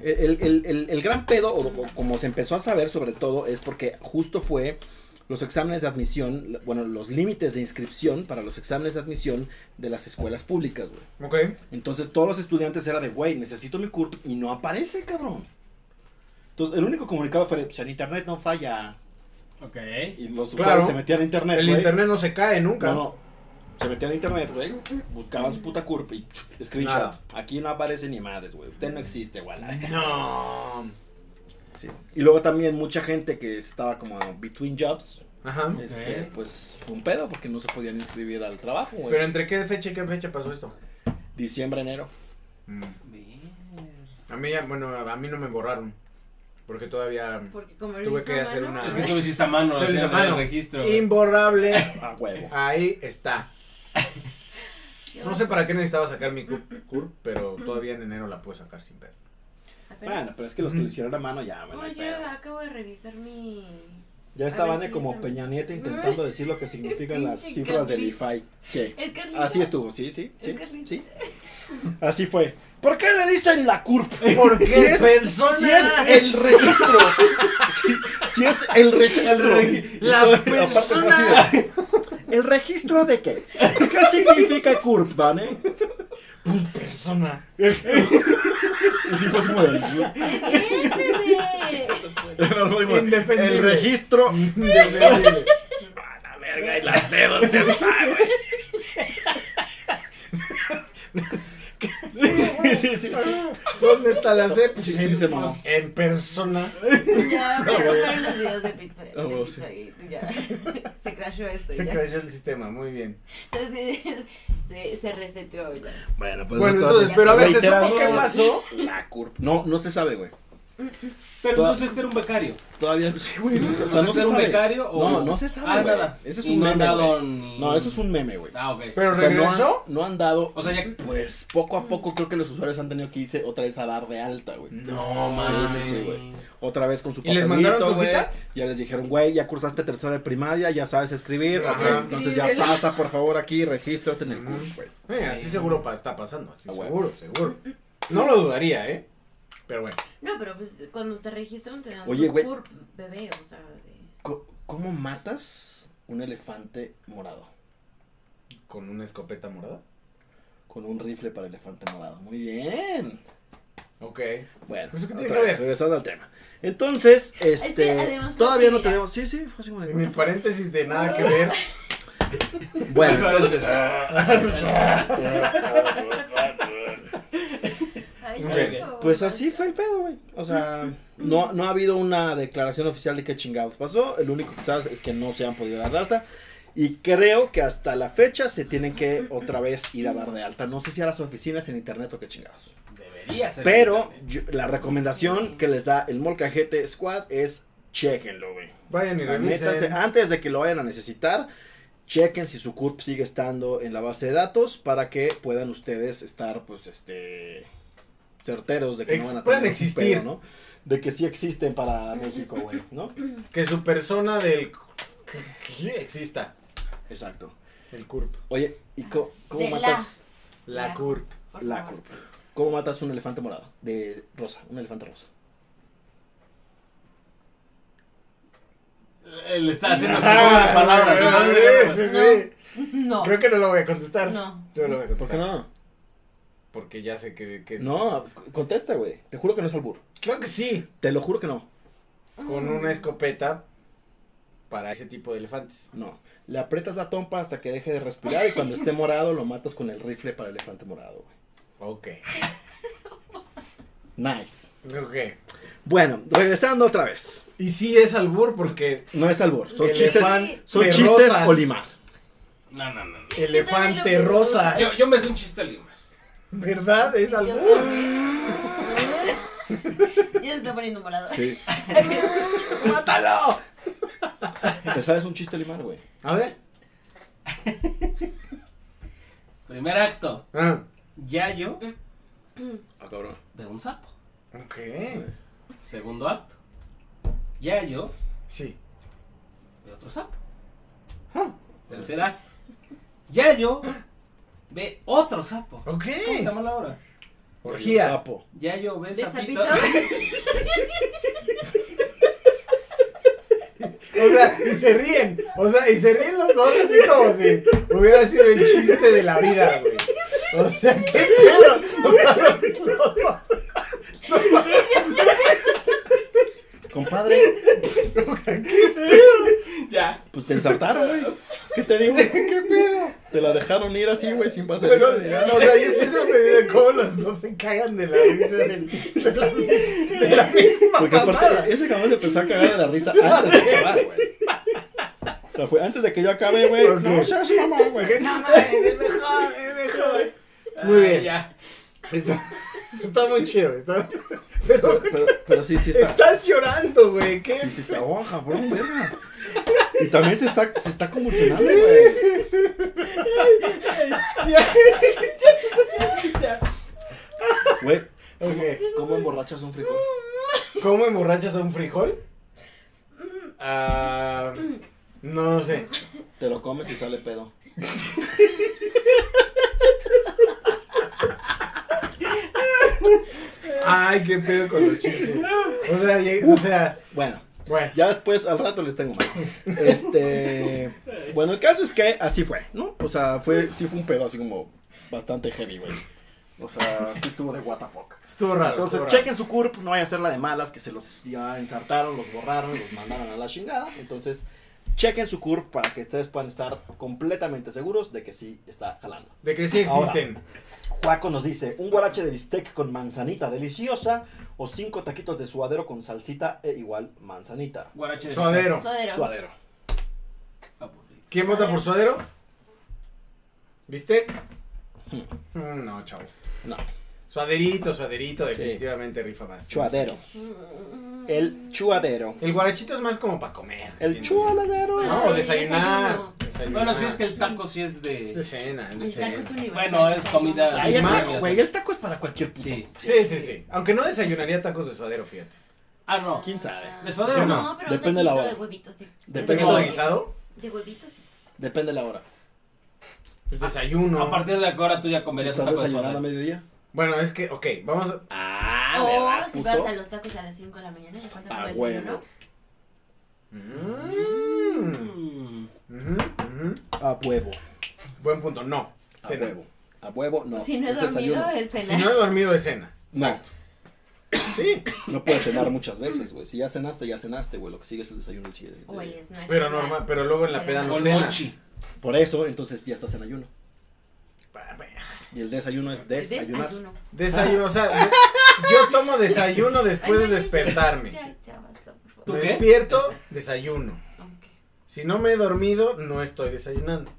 El gran pedo, o como se empezó a saber sobre todo, es porque justo fue los exámenes de admisión, bueno, los límites de inscripción para los exámenes de admisión de las escuelas públicas, güey. Ok. Entonces todos los estudiantes era de, güey, necesito mi CURP y no aparece, cabrón. Entonces el único comunicado fue de, pues en internet no falla. Ok. Y los usuarios se metían a internet, güey. El internet no se cae nunca. No. Se metían a internet, güey, buscaban su puta curva y screenshot. Nada. Aquí no aparece ni madres, güey. Usted no existe, güey. No. Sí. Y luego también mucha gente que estaba como between jobs. Ajá. Okay. Pues fue un pedo porque no se podían inscribir al trabajo, güey. Pero ¿entre qué fecha y qué fecha pasó esto? Diciembre, enero. Bien. A mí ya, bueno, a mí no me borraron. Porque todavía tuve que hacer una. Es que tú lo hiciste a mano. Tú lo hiciste a mano. Registro. Imborrable. A huevo. Ahí está. No sé para qué necesitaba sacar mi CURP, pero todavía en enero la puedo sacar sin pedo. Bueno, pero es que los que lo hicieron a mano ya, bueno, yo acabo de revisar mi. Ya estaban como Peña Nieto intentando decir lo que significan las cifras del IFAI. Che. Así estuvo, sí. Así fue. ¿Por qué le dicen la CURP? Porque si es el registro. Si es el registro. La persona. ¿El registro de qué? ¿Qué significa CURP, Van, eh? Pues persona. Sí, pues, el registro de la verga y la sé dónde está, güey. Sí. ¿Dónde está la C? Sí, en persona. Ya, me bajaron los videos de pizza. Y ya. Se crashó esto. Se crashó el sistema, muy bien. Entonces, se reseteó ya. Bueno, pues. Bueno, entonces, pero a ver, ¿se supo qué pasó? La CURP. No se sabe, güey. Pero entonces era un becario. Todavía, sí, güey. O sea, no se sabe. ¿Un becario o no se sabe, güey? Eso es un meme, güey. No, eso es un meme, güey. Ah, ok. Pero regresó. No han dado. O sea, ya. Pues poco a poco creo que los usuarios han tenido que irse otra vez a dar de alta, güey. No, mames. Sí, güey. Otra vez con su papelito, güey. ¿Y les mandaron su hojita? Ya les dijeron, güey, ya cursaste tercera de primaria, ya sabes escribir. Ajá. Entonces ya pasa, por favor, aquí, regístrate en el CURP, güey. Así seguro está pasando. Así seguro. No lo dudaría, ¿eh? Pero bueno. No, pero pues cuando te registran te dan un CURP bebé, o sea. ¿Cómo matas un elefante morado? ¿Con una escopeta morada? Con un rifle para elefante morado. Muy bien. Ok. Bueno, pues, regresando al tema. Entonces, todavía no tenemos. Sí, fue así como de. En paréntesis de nada que ver. Bueno, entonces. Okay. Pues así fue el pedo, güey. O sea, no ha habido una declaración oficial de qué chingados pasó. El único que sabes es que no se han podido dar de alta. Y creo que hasta la fecha se tienen que otra vez ir a dar de alta. No sé si a las oficinas en internet o qué chingados. Debería ser. Pero la recomendación que les da el Molcajete Squad es chequenlo, güey. Vayan y revisen. Antes de que lo vayan a necesitar, chequen si su CURP sigue estando en la base de datos para que puedan ustedes estar, pues, certeros de que no van a tener existir, pedo, ¿no? De que sí existen para México, güey, ¿no? Que su persona del exista. Exacto. El CURP. Oye, ¿y cómo matas la CURP? La CURP. ¿Cómo matas un elefante morado? De rosa, un elefante rosa. Le está haciendo una palabra. Sí. No. Creo que no lo voy a contestar. No lo voy a contestar. ¿Por qué no? Porque ya sé que no, contesta, güey. Te juro que no es albur. Claro que sí. Te lo juro que no. Con una escopeta para ese tipo de elefantes. No. Le aprietas la trompa hasta que deje de respirar y cuando esté morado lo matas con el rifle para elefante morado, güey. Ok. Nice. Ok. Bueno, regresando otra vez. Y sí es albur porque... No es albur, son chistes o limar. No. Elefante rosa. Yo me hice un chiste limar. ¿Verdad? Es albur. Ya se está poniendo morado. Sí. ¡Mátalo! ¿Te sabes un chiste limar, güey? A ver. Primer acto. Yayo. Ah, cabrón. De un sapo. Ok. Segundo acto. Yayo. Sí. Ve otro sapo. Tercer acto. Yayo. Ve otro sapo. Ok. ¿Cómo se llama la hora? Orgía. Sapo. Yayo ve sapito. O sea, y se ríen. O sea, y se ríen los dos así como si hubiera sido el chiste de la vida, güey. O sea, qué pedo. O sea, no, compadre. ¿Qué pedo? Ya. Pues te ensartaron, güey. ¿Qué te digo? ¿Qué pedo? Te la dejaron ir así, güey, sin pasar. Pero, o sea, yo estoy sorprendido de cómo los dos se cagan de la risa de la misma. Porque aparte, ese cabrón se empezó a cagar de la risa antes de acabar, güey. O sea, fue antes de que yo acabe, güey. No seas mamón, güey. No, es el mejor, Muy bien. Ya. Está muy chido, pero sí está. Estás llorando, güey. ¿Qué? Sí está. Oh, cabrón, verga. Y también se está convulsionando, güey. Ya. Güey, ¿cómo emborrachas un frijol? ¿Cómo emborrachas un frijol? No sé. Te lo comes y sale pedo. Ay, qué pedo con los chistes. Bueno, ya después al rato les tengo más. Bueno, el caso es que así fue, ¿no? O sea, sí fue un pedo así como bastante heavy, güey. O sea, sí estuvo de what the fuck. Estuvo raro. Entonces, chequen su CURP, no vaya a ser la de malas, que se los ya ensartaron, los borraron, los mandaron a la chingada. Entonces, chequen su CURP para que ustedes puedan estar completamente seguros de que sí está jalando. De que sí existen. Ahora, Juaco nos dice, un guarache de bistec con manzanita deliciosa o 5 taquitos de suadero con salsita e igual manzanita. Guarache de suadero. Suadero. ¿Quién vota por suadero? ¿Bistec? No, chavo. No. Suaderito, definitivamente sí. Rifa más. Chuadero. El chuadero. El guarachito es más como para comer. El chuadero. No, desayunar. Bueno, sí es que el taco sí es de... Es de cena, es de cena. Bueno, es comida. Ahí más, güey, el taco es para cualquier puto. Sí. Aunque no desayunaría tacos de suadero, fíjate. Ah, no. ¿Quién sabe? ¿De suadero no? Pero depende de la hora. De huevitos, sí. ¿Depende de guisado? De huevitos, sí. Depende de la hora. El desayuno. A partir de la hora tú ya comerías un taco de suadero. ¿A mediodía? Bueno, es que, ok, vamos a... si puto vas a los tacos a las 5 de la mañana, ¿de cuánto puedes ir, no? A huevo. Buen punto, no. Cena. A huevo, no. Si no he dormido, es cena. No. Exacto. Sí. No puedes cenar muchas veces, güey. Si ya cenaste, güey. Lo que sigue es el desayuno. Pero normal, pero luego en la peda no cenas. Por eso, entonces ya estás en ayuno. Y el desayuno es desayunar. Desayuno, o sea, yo tomo desayuno después de despertarme. Ya basta, por favor. Despierto, desayuno. Okay. Si no me he dormido, no estoy desayunando.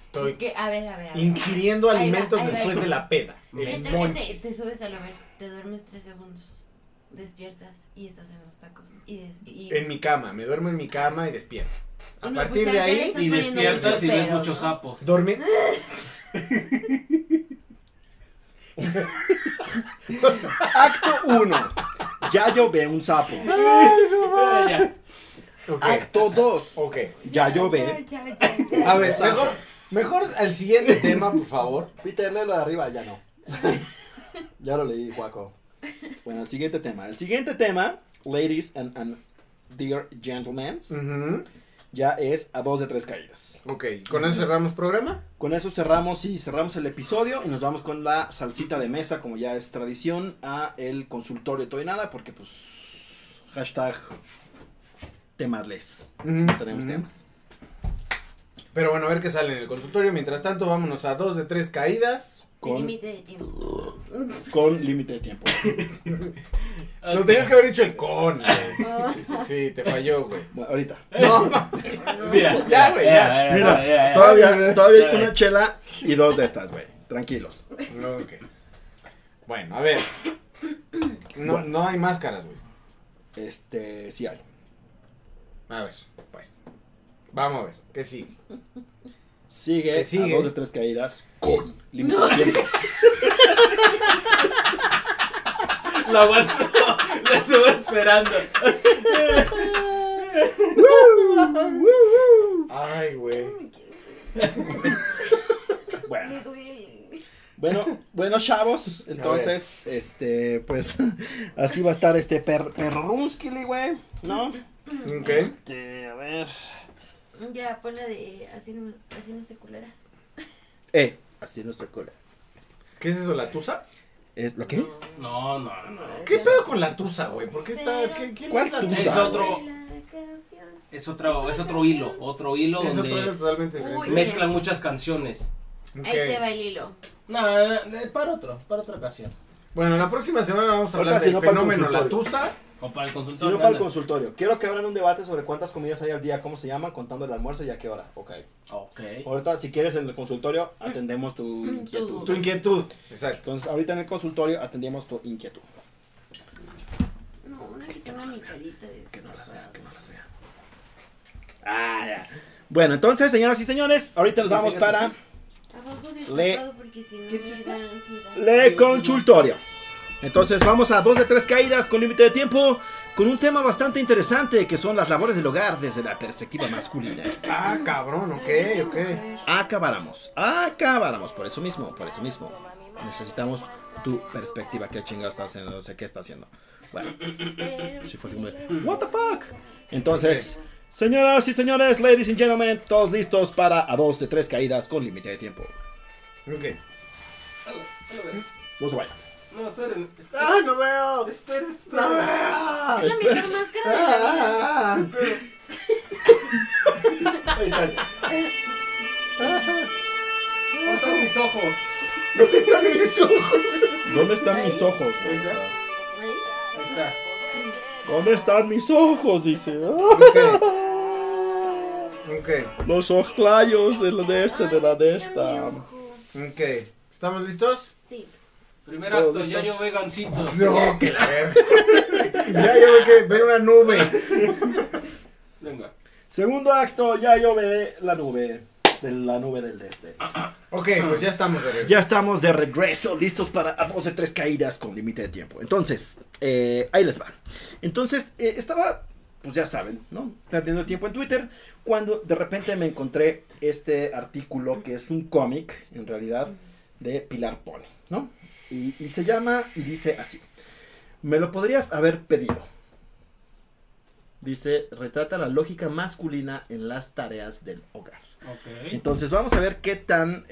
Estoy a ver. Ingiriendo alimentos después de la peda. Te subes a lo ver, te duermes 3 segundos, despiertas y estás en los tacos. En mi cama, me duermo en mi cama y despierto. A partir de ahí. Y despiertas y ves muchos sapos. Dormí. Acto 1. Yayo ve un sapo. Acto 2. Yayo ve. A ver, mejor al siguiente tema, por favor. Peter, léelo de arriba, ya no. Ya lo leí, Juaco. Bueno, el siguiente tema. Ladies and dear gentlemen. Ya es a 2 de 3 caídas. Ok, ¿con eso cerramos programa? Con eso cerramos el episodio y nos vamos con la salsita de mesa, como ya es tradición, a el consultorio todo y nada, porque pues hashtag temasles. Tenemos temas. Pero bueno, a ver qué sale en el consultorio. Mientras tanto, vámonos a 2 de 3 caídas. Sin límite de tiempo. con límite de tiempo. Lo tenías que haber dicho el con, güey. Sí, sí, sí, te falló, güey. Bueno, ahorita. No. Mira, ya, güey. Mira, mira, todavía hay una chela y dos de estas, güey. Tranquilos. Ok. Bueno, a ver. No, bueno, no hay máscaras, güey. Sí hay. A ver, pues. Vamos a ver, ¿qué sigue? Sigue a 2 de 3 caídas con límite de tiempo. La aguanto, la estuve esperando. Ay, güey. Bueno, chavos, entonces, pues, así va a estar este perrúnskili, güey, ¿no? Ok. A ver. Ya, pon la de así no se culera. Así no se culera. ¿Qué es eso, la tusa? ¿Es lo qué? No. ¿Qué pedo con la tusa, güey? ¿Por qué está? ¿Cuál tusa? Es otro hilo. Es otro hilo totalmente diferente. Mezclan muchas canciones. Okay. Ahí se va el hilo. No, para otra ocasión. Bueno, la próxima semana vamos a hablar del fenómeno la tusa. O para el consultorio. Sino para el consultorio. Quiero que abran un debate sobre cuántas comidas hay al día, cómo se llaman, contando el almuerzo y a qué hora. Ok. Ahorita, si quieres, en el consultorio atendemos tu inquietud. Tu inquietud. Exacto. Entonces, ahorita en el consultorio atendemos tu inquietud. No, una que tenga mi carita de eso. Que no las vean. Ah, ya. Bueno, entonces, señoras y señores, ahorita nos vamos para... Le consultorio. Entonces vamos a 2 de 3 caídas con límite de tiempo, con un tema bastante interesante que son las labores del hogar desde la perspectiva masculina. Ah, cabrón, ok. Acabáramos, por eso mismo. Necesitamos tu perspectiva, qué chingado está haciendo, no sé qué está haciendo. Bueno, si fuese como de, what the fuck. Entonces, señoras y señores, ladies and gentlemen, todos listos para a 2 de 3 caídas con límite de tiempo. Ok. No se vayan. No, esperen. ¡Ah, no veo! ¡Espera! ¡No veo! ¡Es la mejor máscara de la vida! Ahí está. ¿Dónde están mis ojos? Ahí está. ¿Dónde están mis ojos? Dice. Ok. Los ojlayos de la de esta. Ok. ¿Estamos listos? Sí. Primer acto, yo vegancito. No, que ya ve que ver una nube. Venga. Segundo acto, ya yo ve la nube. La nube del este. Ok, pues ya estamos de regreso. Listos para 2 de 3 caídas con límite de tiempo. Entonces, ahí les va. Entonces, estaba, pues ya saben, ¿no? Perdiendo tiempo en Twitter. Cuando de repente me encontré este artículo que es un cómic, en realidad, de Pilar Pony, ¿no? Y se llama, y dice así: me lo podrías haber pedido. Dice, retrata la lógica masculina en las tareas del hogar. Okay. Entonces vamos a ver qué tan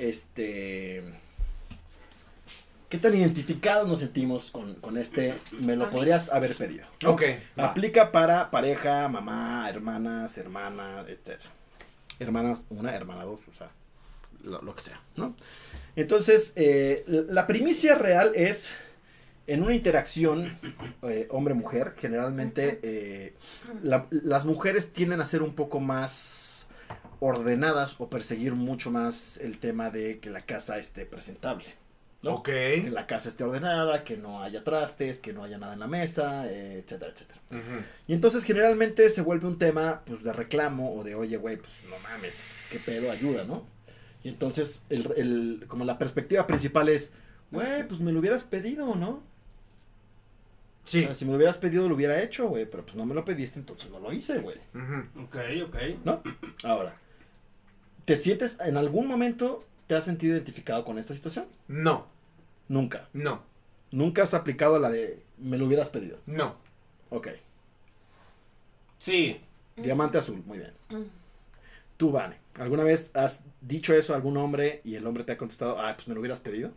identificados nos sentimos con este, me lo podrías haber pedido, ¿no? Ok. Aplica para pareja, mamá, hermana, etc. Hermanas, una, hermana, dos, o sea, lo que sea, ¿no? Entonces, la primicia real es, en una interacción hombre-mujer, generalmente las mujeres tienden a ser un poco más ordenadas o perseguir mucho más el tema de que la casa esté presentable, ¿no? Ok. Que la casa esté ordenada, que no haya trastes, que no haya nada en la mesa, etcétera, etcétera. Uh-huh. Y entonces generalmente se vuelve un tema, pues, de reclamo o de, oye, güey, pues, no mames, qué pedo, ayuda, ¿no? Y entonces, como la perspectiva principal es, güey, pues me lo hubieras pedido, ¿no? Sí. O sea, si me lo hubieras pedido, lo hubiera hecho, güey, pero pues no me lo pediste, entonces no lo hice, güey. Uh-huh. Ok. ¿No? Ahora, ¿te sientes, en algún momento, te has sentido identificado con esta situación? No. ¿Nunca? No. ¿Nunca has aplicado la de, me lo hubieras pedido? No. Ok. Sí. Diamante azul, muy bien. Tú, Vane, ¿alguna vez has dicho eso a algún hombre y el hombre te ha contestado, ah, pues me lo hubieras pedido?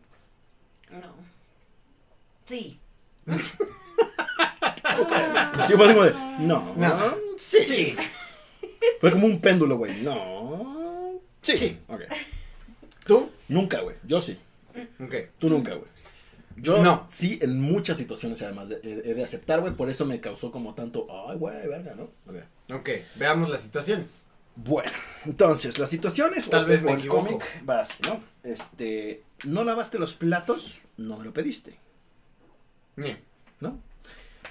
No. Sí. Sí, fue como de, no. Sí. Fue como un péndulo, güey. No. Sí. Ok. ¿Tú? Nunca, güey. Yo sí. Ok. Tú nunca, güey. Yo no. Sí, en muchas situaciones, además, de aceptar, güey. Por eso me causó como tanto, ay, güey, verga, ¿no? Ok, veamos las situaciones. Bueno, entonces, las situaciones. Tal vez me equivoco. Vas, ¿no? No lavaste los platos, no me lo pediste. ¿No?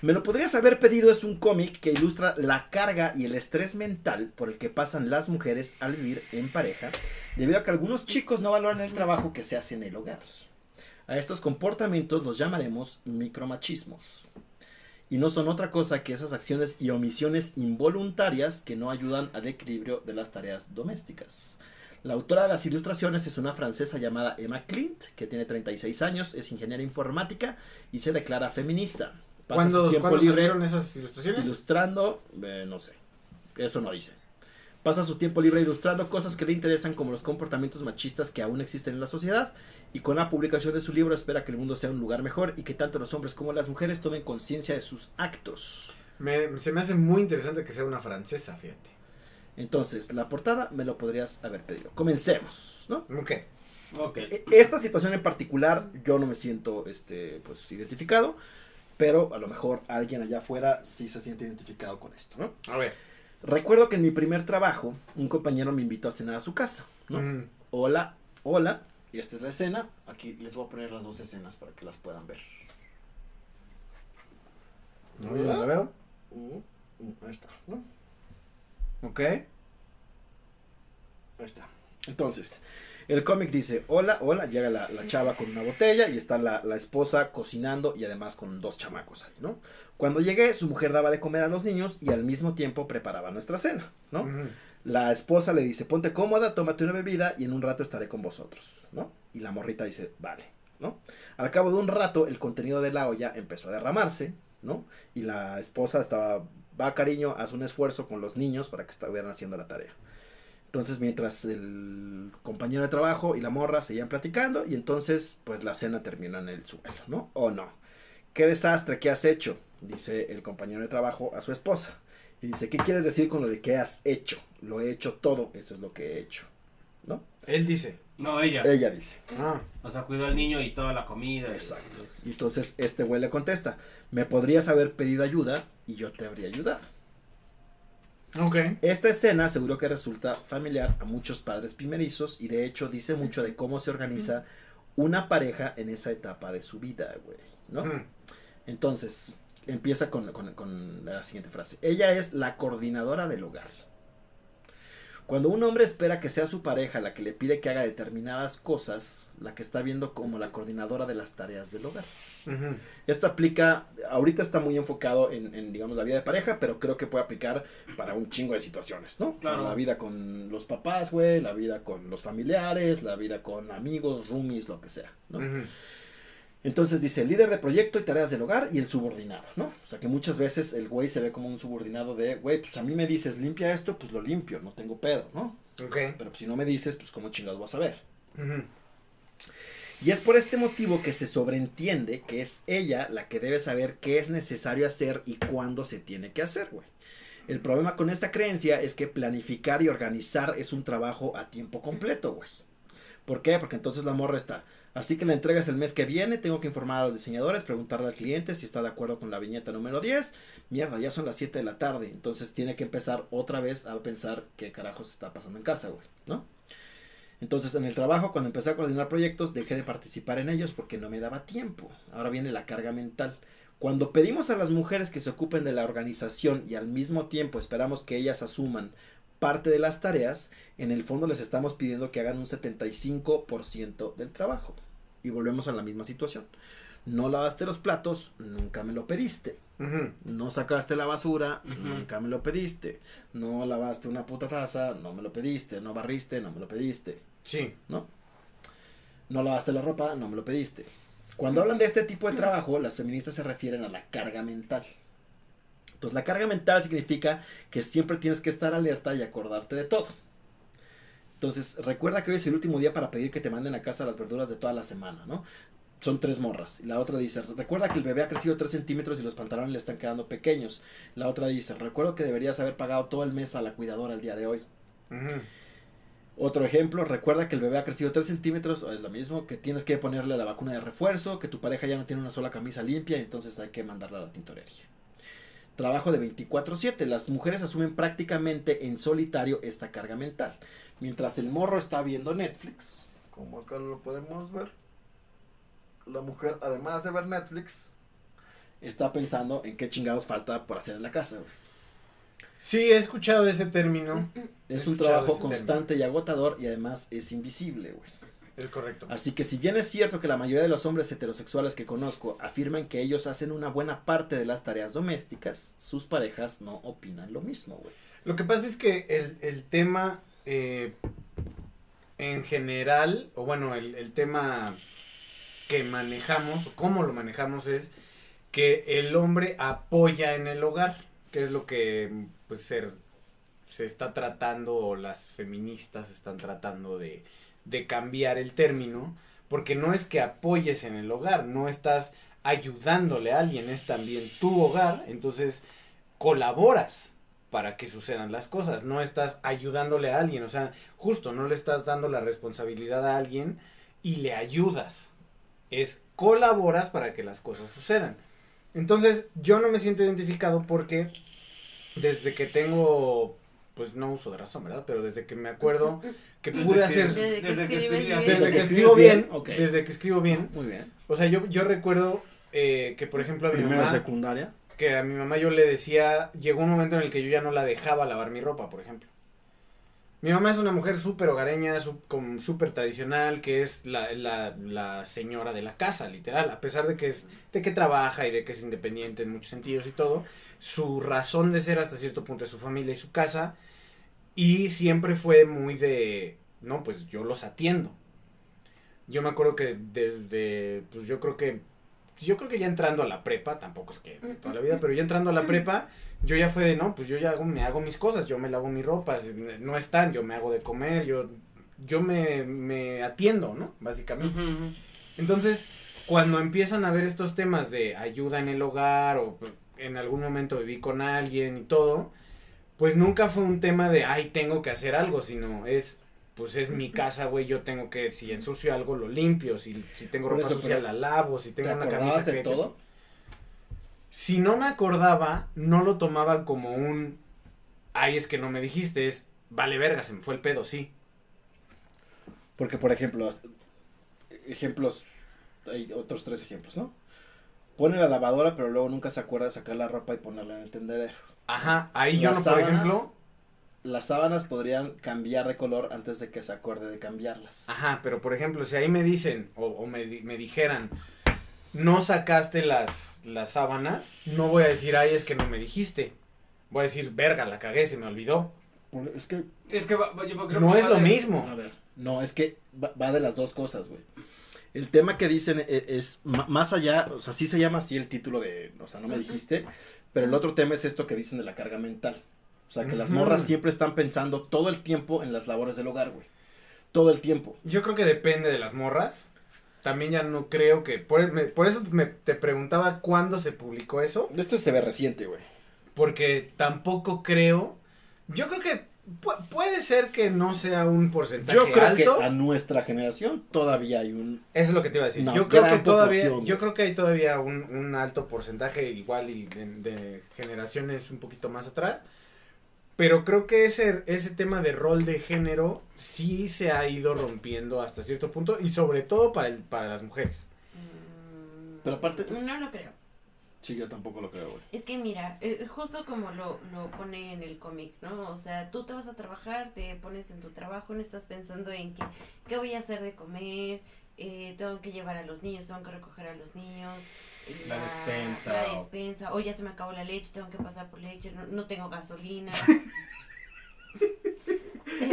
Me lo podrías haber pedido es un cómic que ilustra la carga y el estrés mental por el que pasan las mujeres al vivir en pareja, debido a que algunos chicos no valoran el trabajo que se hace en el hogar. A estos comportamientos los llamaremos micromachismos. Y no son otra cosa que esas acciones y omisiones involuntarias que no ayudan al equilibrio de las tareas domésticas. La autora de las ilustraciones es una francesa llamada Emma Clint, que tiene 36 años, es ingeniera informática y se declara feminista. Pasa su tiempo libre esas ilustraciones? Ilustrando, no sé, eso no dice. Pasa su tiempo libre ilustrando cosas que le interesan, como los comportamientos machistas que aún existen en la sociedad, y con la publicación de su libro espera que el mundo sea un lugar mejor y que tanto los hombres como las mujeres tomen conciencia de sus actos. Se me hace muy interesante que sea una francesa, fíjate. Entonces, la portada me lo podrías haber pedido. Comencemos, ¿no? Ok. Esta situación en particular yo no me siento pues identificado, pero a lo mejor alguien allá afuera sí se siente identificado con esto, ¿no? A ver. Recuerdo que en mi primer trabajo, un compañero me invitó a cenar a su casa, ¿no? Hola, y esta es la escena. Aquí les voy a poner las dos escenas para que las puedan ver. ¿No la veo? Ahí está, ¿no? Ok. Ahí está. Entonces, el cómic dice, hola, llega la chava con una botella y está la esposa cocinando y además con dos chamacos ahí, ¿no? Cuando llegué, su mujer daba de comer a los niños y al mismo tiempo preparaba nuestra cena, ¿no? La esposa le dice, ponte cómoda, tómate una bebida y en un rato estaré con vosotros, ¿no? Y la morrita dice, vale, ¿no? Al cabo de un rato, el contenido de la olla empezó a derramarse, ¿no? Y la esposa va, cariño, haz un esfuerzo con los niños para que estuvieran haciendo la tarea. Entonces, mientras el compañero de trabajo y la morra seguían platicando, y entonces, pues, la cena termina en el suelo, ¿no? Oh, no. Qué desastre, ¿qué has hecho? Dice el compañero de trabajo a su esposa. Y dice, ¿qué quieres decir con lo de qué has hecho? Lo he hecho todo, eso es lo que he hecho, ¿no? Él dice. No, ella. Ella dice. Ah. O sea, cuidó al niño y toda la comida. Exacto. Y entonces, este güey le contesta, me podrías haber pedido ayuda y yo te habría ayudado. Okay. Esta escena seguro que resulta familiar a muchos padres primerizos y de hecho dice mucho de cómo se organiza una pareja en esa etapa de su vida, güey, ¿no? Entonces, empieza con la siguiente frase. Ella es la coordinadora del hogar. Cuando un hombre espera que sea su pareja la que le pide que haga determinadas cosas, la que está viendo como la coordinadora de las tareas del hogar. Esto aplica, ahorita está muy enfocado en, digamos, la vida de pareja, pero creo que puede aplicar para un chingo de situaciones, ¿no? Claro. O sea, la vida con los papás, güey, la vida con los familiares, la vida con amigos, roomies, lo que sea, ¿no? Entonces dice, líder de proyecto y tareas del hogar y el subordinado, ¿no? O sea, que muchas veces el güey se ve como un subordinado de, güey, pues a mí me dices, limpia esto, pues lo limpio, no tengo pedo, ¿no? Ok. Pero pues, si no me dices, pues cómo chingados vas a ver. Y es por este motivo que se sobreentiende que es ella la que debe saber qué es necesario hacer y cuándo se tiene que hacer, güey. El problema con esta creencia es que planificar y organizar es un trabajo a tiempo completo, güey. ¿Por qué? Porque entonces la morra está, así que la entrega es el mes que viene, tengo que informar a los diseñadores, preguntarle al cliente si está de acuerdo con la viñeta número 10, mierda, ya son las 7 de la tarde, entonces tiene que empezar otra vez a pensar qué carajos está pasando en casa, güey, ¿no? Entonces, en el trabajo, cuando empecé a coordinar proyectos, dejé de participar en ellos porque no me daba tiempo. Ahora viene la carga mental. Cuando pedimos a las mujeres que se ocupen de la organización y al mismo tiempo esperamos que ellas asuman parte de las tareas, en el fondo les estamos pidiendo que hagan un 75% del trabajo. Y volvemos a la misma situación. No lavaste los platos, nunca me lo pediste. No sacaste la basura, nunca me lo pediste. No lavaste una puta taza, no me lo pediste. No barriste, no me lo pediste. Sí. ¿No? No lavaste la ropa, no me lo pediste. Cuando hablan de este tipo de trabajo, las feministas se refieren a la carga mental. Entonces, la carga mental significa que siempre tienes que estar alerta y acordarte de todo. Entonces, recuerda que hoy es el último día para pedir que te manden a casa las verduras de toda la semana, ¿no? Son tres morras. La otra dice, recuerda que el bebé ha crecido 3 centímetros y los pantalones le están quedando pequeños. La otra dice, recuerdo que deberías haber pagado todo el mes a la cuidadora el día de hoy. Otro ejemplo, recuerda que el bebé ha crecido 3 centímetros, es lo mismo, que tienes que ponerle la vacuna de refuerzo, que tu pareja ya no tiene una sola camisa limpia, entonces hay que mandarla a la tintorería. Trabajo de 24/7, las mujeres asumen prácticamente en solitario esta carga mental. Mientras el morro está viendo Netflix, como acá lo podemos ver, la mujer, además de ver Netflix, está pensando en qué chingados falta por hacer en la casa. Sí, he escuchado ese término. Es un trabajo constante y agotador y además es invisible, güey. Es correcto. Así que si bien es cierto que la mayoría de los hombres heterosexuales que conozco afirman que ellos hacen una buena parte de las tareas domésticas, sus parejas no opinan lo mismo, güey. Lo que pasa es que el tema en general, o bueno, el tema que manejamos, o cómo lo manejamos, es que el hombre apoya en el hogar, que es lo que pues se está tratando, o las feministas están tratando de cambiar el término, porque no es que apoyes en el hogar, no estás ayudándole a alguien, es también tu hogar, entonces colaboras para que sucedan las cosas, no estás ayudándole a alguien, o sea, justo no le estás dando la responsabilidad a alguien y le ayudas, es colaboras para que las cosas sucedan. Entonces, yo no me siento identificado porque desde que tengo, pues no uso de razón, ¿verdad? Pero desde que me acuerdo que pude hacer... Desde que escribo bien. Muy bien. O sea, yo recuerdo que, por ejemplo, a mi mamá... ¿Primero secundaria? Que a mi mamá yo le decía, llegó un momento en el que yo ya no la dejaba lavar mi ropa, por ejemplo. Mi mamá es una mujer súper hogareña, súper tradicional, que es la señora de la casa, literal, a pesar de que trabaja y de que es independiente en muchos sentidos y todo, su razón de ser hasta cierto punto es su familia y su casa, y siempre fue muy de, no, pues yo los atiendo. Yo me acuerdo que desde, pues yo creo que ya entrando a la prepa, tampoco es que toda la vida, pero ya entrando a la prepa, yo ya fue de, no, pues yo ya me hago mis cosas, yo me lavo mis ropas, no están, yo me hago de comer, yo me atiendo, ¿no? Básicamente. Uh-huh. Entonces, cuando empiezan a ver estos temas de ayuda en el hogar, o en algún momento viví con alguien y todo, pues nunca fue un tema de, ay, tengo que hacer algo, sino es... Pues es mi casa, güey, yo tengo que, si ensucio algo, lo limpio, si tengo ropa sucia, la lavo, si tengo una camisa... ¿Te acordabas de todo? Si no me acordaba, no lo tomaba como un, ay, es que no me dijiste, es, vale verga, se me fue el pedo, sí. Porque, por ejemplo, hay otros 3 ejemplos, ¿no? Pone la lavadora, pero luego nunca se acuerda de sacar la ropa y ponerla en el tendedero. Ajá, ahí yo no, por ejemplo... Las sábanas podrían cambiar de color antes de que se acuerde de cambiarlas. Ajá, pero por ejemplo, si ahí me dicen o me dijeran, no sacaste las sábanas, no voy a decir, ay, es que no me dijiste. Voy a decir, verga, la cagué, se me olvidó. Es que yo creo no que es lo mismo. A ver, no, es que va de las dos cosas, güey. El tema que dicen es más allá, o sea, sí se llama así el título de, o sea, no me dijiste, pero el otro tema es esto que dicen de la carga mental. O sea, que las morras siempre están pensando todo el tiempo en las labores del hogar, güey. Todo el tiempo. Yo creo que depende de las morras. También ya no creo que... Por eso te preguntaba cuándo se publicó eso. Esto se ve reciente, güey. Porque tampoco creo... Yo creo que puede ser que no sea un porcentaje alto. Yo creo que a nuestra generación todavía hay un... Eso es lo que te iba a decir. Yo creo que todavía, hay todavía un alto porcentaje igual y de generaciones un poquito más atrás. Pero creo que ese tema de rol de género sí se ha ido rompiendo hasta cierto punto y sobre todo para las mujeres. Pero aparte... No lo creo. Sí, yo tampoco lo creo, güey. Es que mira, justo como lo pone en el cómic, ¿no? O sea, tú te vas a trabajar, te pones en tu trabajo, no estás pensando en qué voy a hacer de comer, tengo que llevar a los niños, tengo que recoger a los niños... La despensa. O ya se me acabó la leche, tengo que pasar por leche, no tengo gasolina.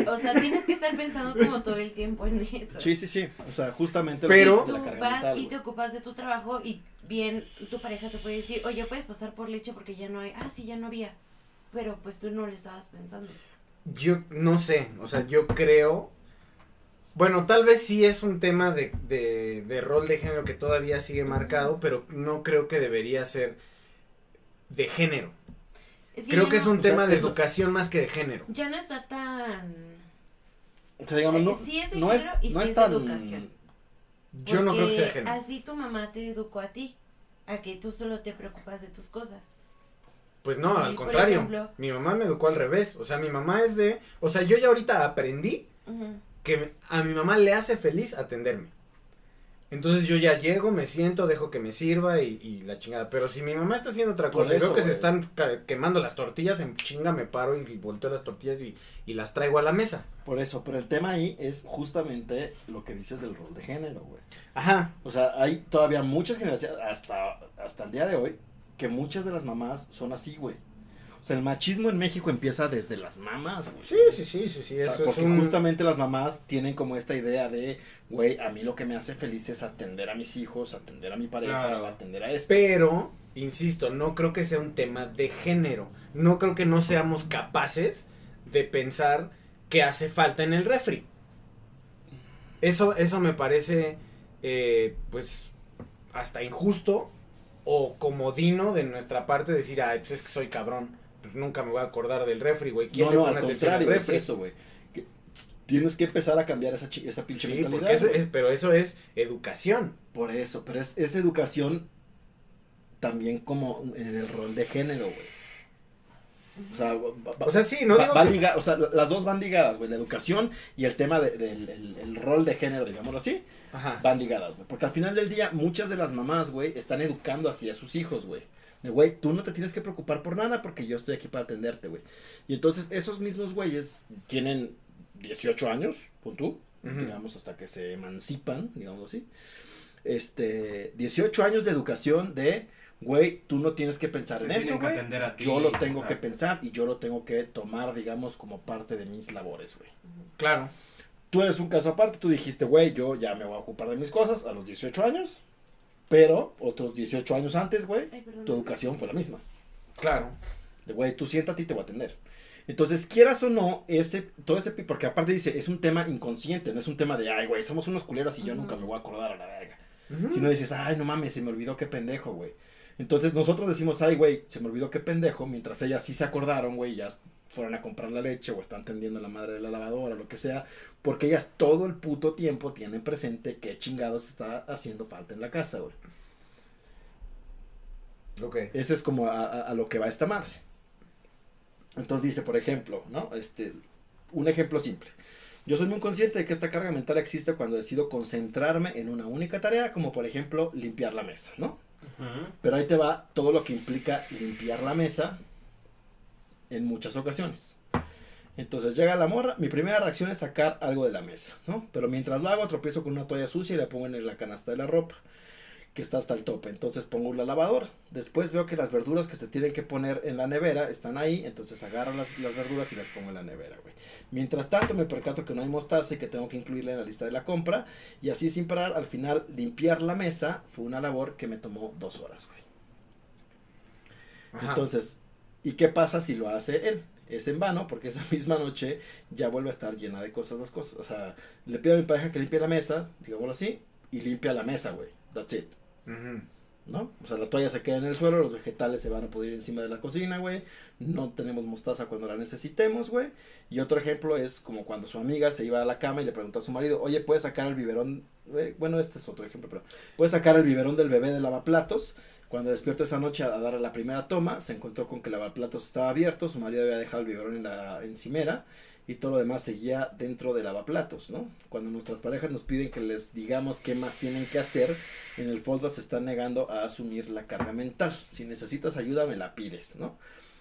O sea, tienes que estar pensando como todo el tiempo en eso. Sí, o sea, justamente. Pero tú vas y te ocupas de tu trabajo y bien, tu pareja te puede decir, oye, puedes pasar por leche porque ya no hay, sí, ya no había, pero pues tú no lo estabas pensando. Yo no sé, o sea, yo creo... Bueno, tal vez sí es un tema de rol de género que todavía sigue marcado, pero no creo que debería ser de género. Es que creo que es un tema de educación más que de género. Ya no está tan... O sea, digamos, no, sí es de género y sí es de educación. Yo no creo que sea de género. Así tu mamá te educó a ti, a que tú solo te preocupas de tus cosas. Pues no, al contrario. Ejemplo, mi mamá me educó al revés. O sea, mi mamá es de... O sea, yo ya ahorita aprendí que a mi mamá le hace feliz atenderme. Entonces yo ya llego, me siento, dejo que me sirva y la chingada. Pero si mi mamá está haciendo otra cosa, creo que se están quemando las tortillas, en chinga me paro y volteo las tortillas y las traigo a la mesa. Por eso, pero el tema ahí es justamente lo que dices del rol de género, güey. Ajá. O sea, hay todavía muchas generaciones, hasta el día de hoy, que muchas de las mamás son así, güey. O sea, el machismo en México empieza desde las mamás, güey. Sí. Eso, o sea, porque es justamente las mamás tienen como esta idea de, güey, a mí lo que me hace feliz es atender a mis hijos, atender a mi pareja, claro, atender a esto. Pero, insisto, no creo que sea un tema de género. No creo que no seamos capaces de pensar qué hace falta en el refri. Eso me parece, pues, hasta injusto o comodino de nuestra parte decir, ay, pues es que soy cabrón. Pues nunca me voy a acordar del refri, güey. No, al contrario, es eso, güey. Tienes que empezar a cambiar esa pinche mentalidad. Eso es, pero eso es educación. Por eso, pero es educación también como en el rol de género, güey. O sea, sí, no digo o sea, las dos van ligadas, güey. La educación y el tema del rol de género, digámoslo así, ajá, van ligadas, güey. Porque al final del día, muchas de las mamás, güey, están educando así a sus hijos, güey. De, güey, tú no te tienes que preocupar por nada porque yo estoy aquí para atenderte, güey. Y entonces esos mismos güeyes tienen 18 años, pon tú, digamos, hasta que se emancipan, digamos así. 18 años de educación de, güey, tú no tienes que pensar en eso, güey. Yo lo tengo que pensar y yo lo tengo que tomar, digamos, como parte de mis labores, güey. Claro. Tú eres un caso aparte, tú dijiste, güey, yo ya me voy a ocupar de mis cosas a los 18 años. Pero otros 18 años antes, güey, tu educación fue la misma. Claro. De, güey, tú siéntate y te voy a atender. Entonces, quieras o no, porque aparte dice, es un tema inconsciente, no es un tema de, ay, güey, somos unos culeros y yo nunca me voy a acordar a la verga. Sino dices, ay, no mames, se me olvidó qué pendejo, güey. Entonces, nosotros decimos, ay, güey, se me olvidó qué pendejo, mientras ellas sí se acordaron, güey, ya fueron a comprar la leche o están tendiendo la madre de la lavadora o lo que sea, porque ellas todo el puto tiempo tienen presente qué chingados está haciendo falta en la casa, güey. Ok. Eso es como a lo que va esta madre. Entonces dice, por ejemplo, ¿no? Un ejemplo simple. Yo soy muy consciente de que esta carga mental existe cuando decido concentrarme en una única tarea, como por ejemplo limpiar la mesa, ¿no? Uh-huh. Pero ahí te va todo lo que implica limpiar la mesa en muchas ocasiones. Entonces llega la morra, mi primera reacción es sacar algo de la mesa, ¿no? Pero mientras lo hago tropiezo con una toalla sucia y la pongo en la canasta de la ropa, que está hasta el tope, entonces pongo la lavadora. Después veo que las verduras que se tienen que poner en la nevera están ahí, entonces agarro las verduras y las pongo en la nevera, güey. Mientras tanto me percato que no hay mostaza y que tengo que incluirla en la lista de la compra, y así sin parar, al final limpiar la mesa fue una labor que me tomó 2 horas, güey. Ajá. Entonces, ¿y qué pasa si lo hace él? Es en vano, porque esa misma noche ya vuelve a estar llena de cosas las cosas. O sea, le pido a mi pareja que limpie la mesa, digámoslo así, y limpia la mesa, güey. That's it. Uh-huh. ¿No? O sea, la toalla se queda en el suelo, los vegetales se van a pudrir encima de la cocina, güey. No tenemos mostaza cuando la necesitemos, güey. Y otro ejemplo es como cuando su amiga se iba a la cama y le preguntó a su marido, oye, ¿puedes sacar el biberón? Bueno, este es otro ejemplo, pero ¿puedes sacar el biberón del bebé de lavaplatos? Cuando despierta esa noche a dar la primera toma, se encontró con que el lavaplatos estaba abierto, su marido había dejado el biberón en la encimera y todo lo demás seguía dentro del lavaplatos, ¿no? Cuando nuestras parejas nos piden que les digamos qué más tienen que hacer, en el fondo se están negando a asumir la carga mental. Si necesitas ayuda, me la pides, ¿no?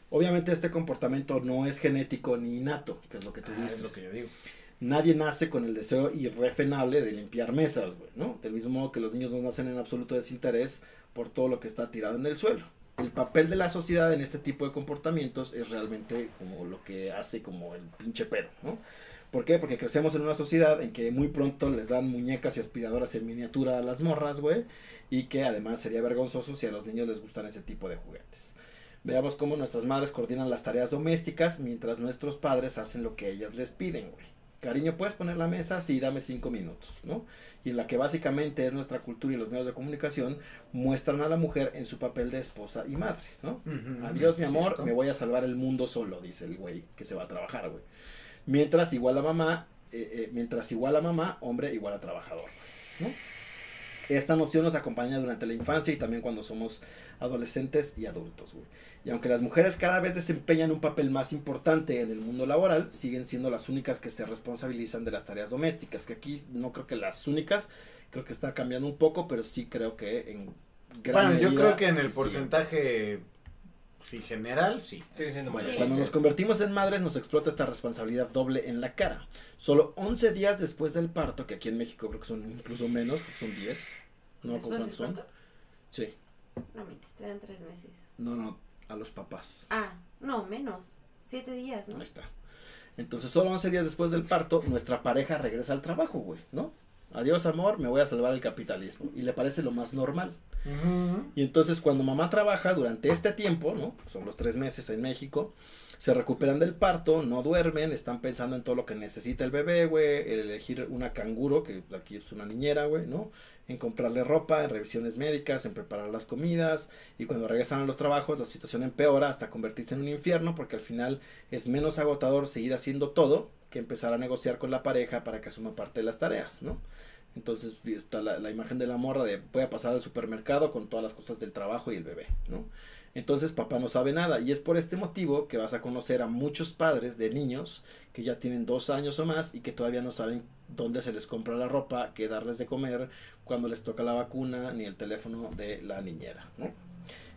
Obviamente este comportamiento no es genético ni innato, que es lo que tú dices. Es lo que yo digo. Nadie nace con el deseo irrefrenable de limpiar mesas, güey, ¿no? Del mismo modo que los niños no nacen en absoluto desinterés por todo lo que está tirado en el suelo. El papel de la sociedad en este tipo de comportamientos es realmente como lo que hace como el pinche pero, ¿no? ¿Por qué? Porque crecemos en una sociedad en que muy pronto les dan muñecas y aspiradoras en miniatura a las morras, güey, y que además sería vergonzoso si a los niños les gustan ese tipo de juguetes. Veamos cómo nuestras madres coordinan las tareas domésticas mientras nuestros padres hacen lo que ellas les piden, güey. Cariño, ¿puedes poner la mesa? Sí, dame 5 minutos, ¿no? Y en la que básicamente es nuestra cultura y los medios de comunicación muestran a la mujer en su papel de esposa y madre, ¿no? Adiós, mi amor, me voy a salvar el mundo solo, dice el güey que se va a trabajar, güey. Mientras, igual la mamá mientras igual a mamá, hombre igual a trabajador, ¿no? Esta noción nos acompaña durante la infancia y también cuando somos adolescentes y adultos, güey. Y aunque las mujeres cada vez desempeñan un papel más importante en el mundo laboral, siguen siendo las únicas que se responsabilizan de las tareas domésticas, que aquí no creo que las únicas, creo que está cambiando un poco, pero sí creo que en gran medida... Bueno, yo creo que en el porcentaje... Sí, general, sí. Cuando nos convertimos en madres nos explota esta responsabilidad doble en la cara. Solo 11 días después del parto, que aquí en México creo que son incluso menos, son 10. No, ¿cuántos son? Sí. No, me te dan 3 meses. No, no, a los papás. Ah, no, menos, 7 días, ¿no? Ahí está. Entonces, solo 11 días después del parto, nuestra pareja regresa al trabajo, güey, ¿no? Adiós, amor, me voy a salvar el capitalismo. Y le parece lo más normal. Y entonces cuando mamá trabaja durante este tiempo, ¿no? Son los 3 meses en México, se recuperan del parto, no duermen, están pensando en todo lo que necesita el bebé, güey, el elegir una canguro, que aquí es una niñera, güey, ¿no? En comprarle ropa, en revisiones médicas, en preparar las comidas, y cuando regresan a los trabajos la situación empeora hasta convertirse en un infierno, porque al final es menos agotador seguir haciendo todo que empezar a negociar con la pareja para que asuma parte de las tareas, ¿no? Entonces está la imagen de la morra de voy a pasar al supermercado con todas las cosas del trabajo y el bebé, ¿no? Entonces papá no sabe nada, y es por este motivo que vas a conocer a muchos padres de niños que ya tienen 2 años o más y que todavía no saben dónde se les compra la ropa, qué darles de comer, cuando les toca la vacuna, ni el teléfono de la niñera, ¿no?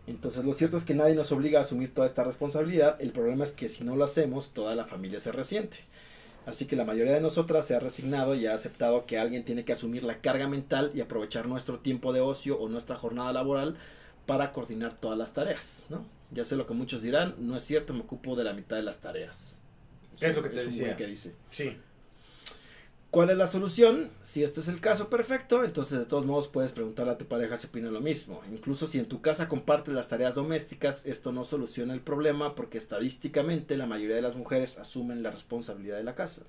Entonces lo cierto es que nadie nos obliga a asumir toda esta responsabilidad, el problema es que si no lo hacemos toda la familia se resiente. Así que la mayoría de nosotras se ha resignado y ha aceptado que alguien tiene que asumir la carga mental y aprovechar nuestro tiempo de ocio o nuestra jornada laboral para coordinar todas las tareas, ¿no? Ya sé lo que muchos dirán, no es cierto, me ocupo de la mitad de las tareas. Es lo que te decía. Es un güey que dice. Sí. ¿Cuál es la solución? Si este es el caso, perfecto, entonces de todos modos puedes preguntarle a tu pareja si opina lo mismo. Incluso si en tu casa compartes las tareas domésticas, esto no soluciona el problema porque estadísticamente la mayoría de las mujeres asumen la responsabilidad de la casa.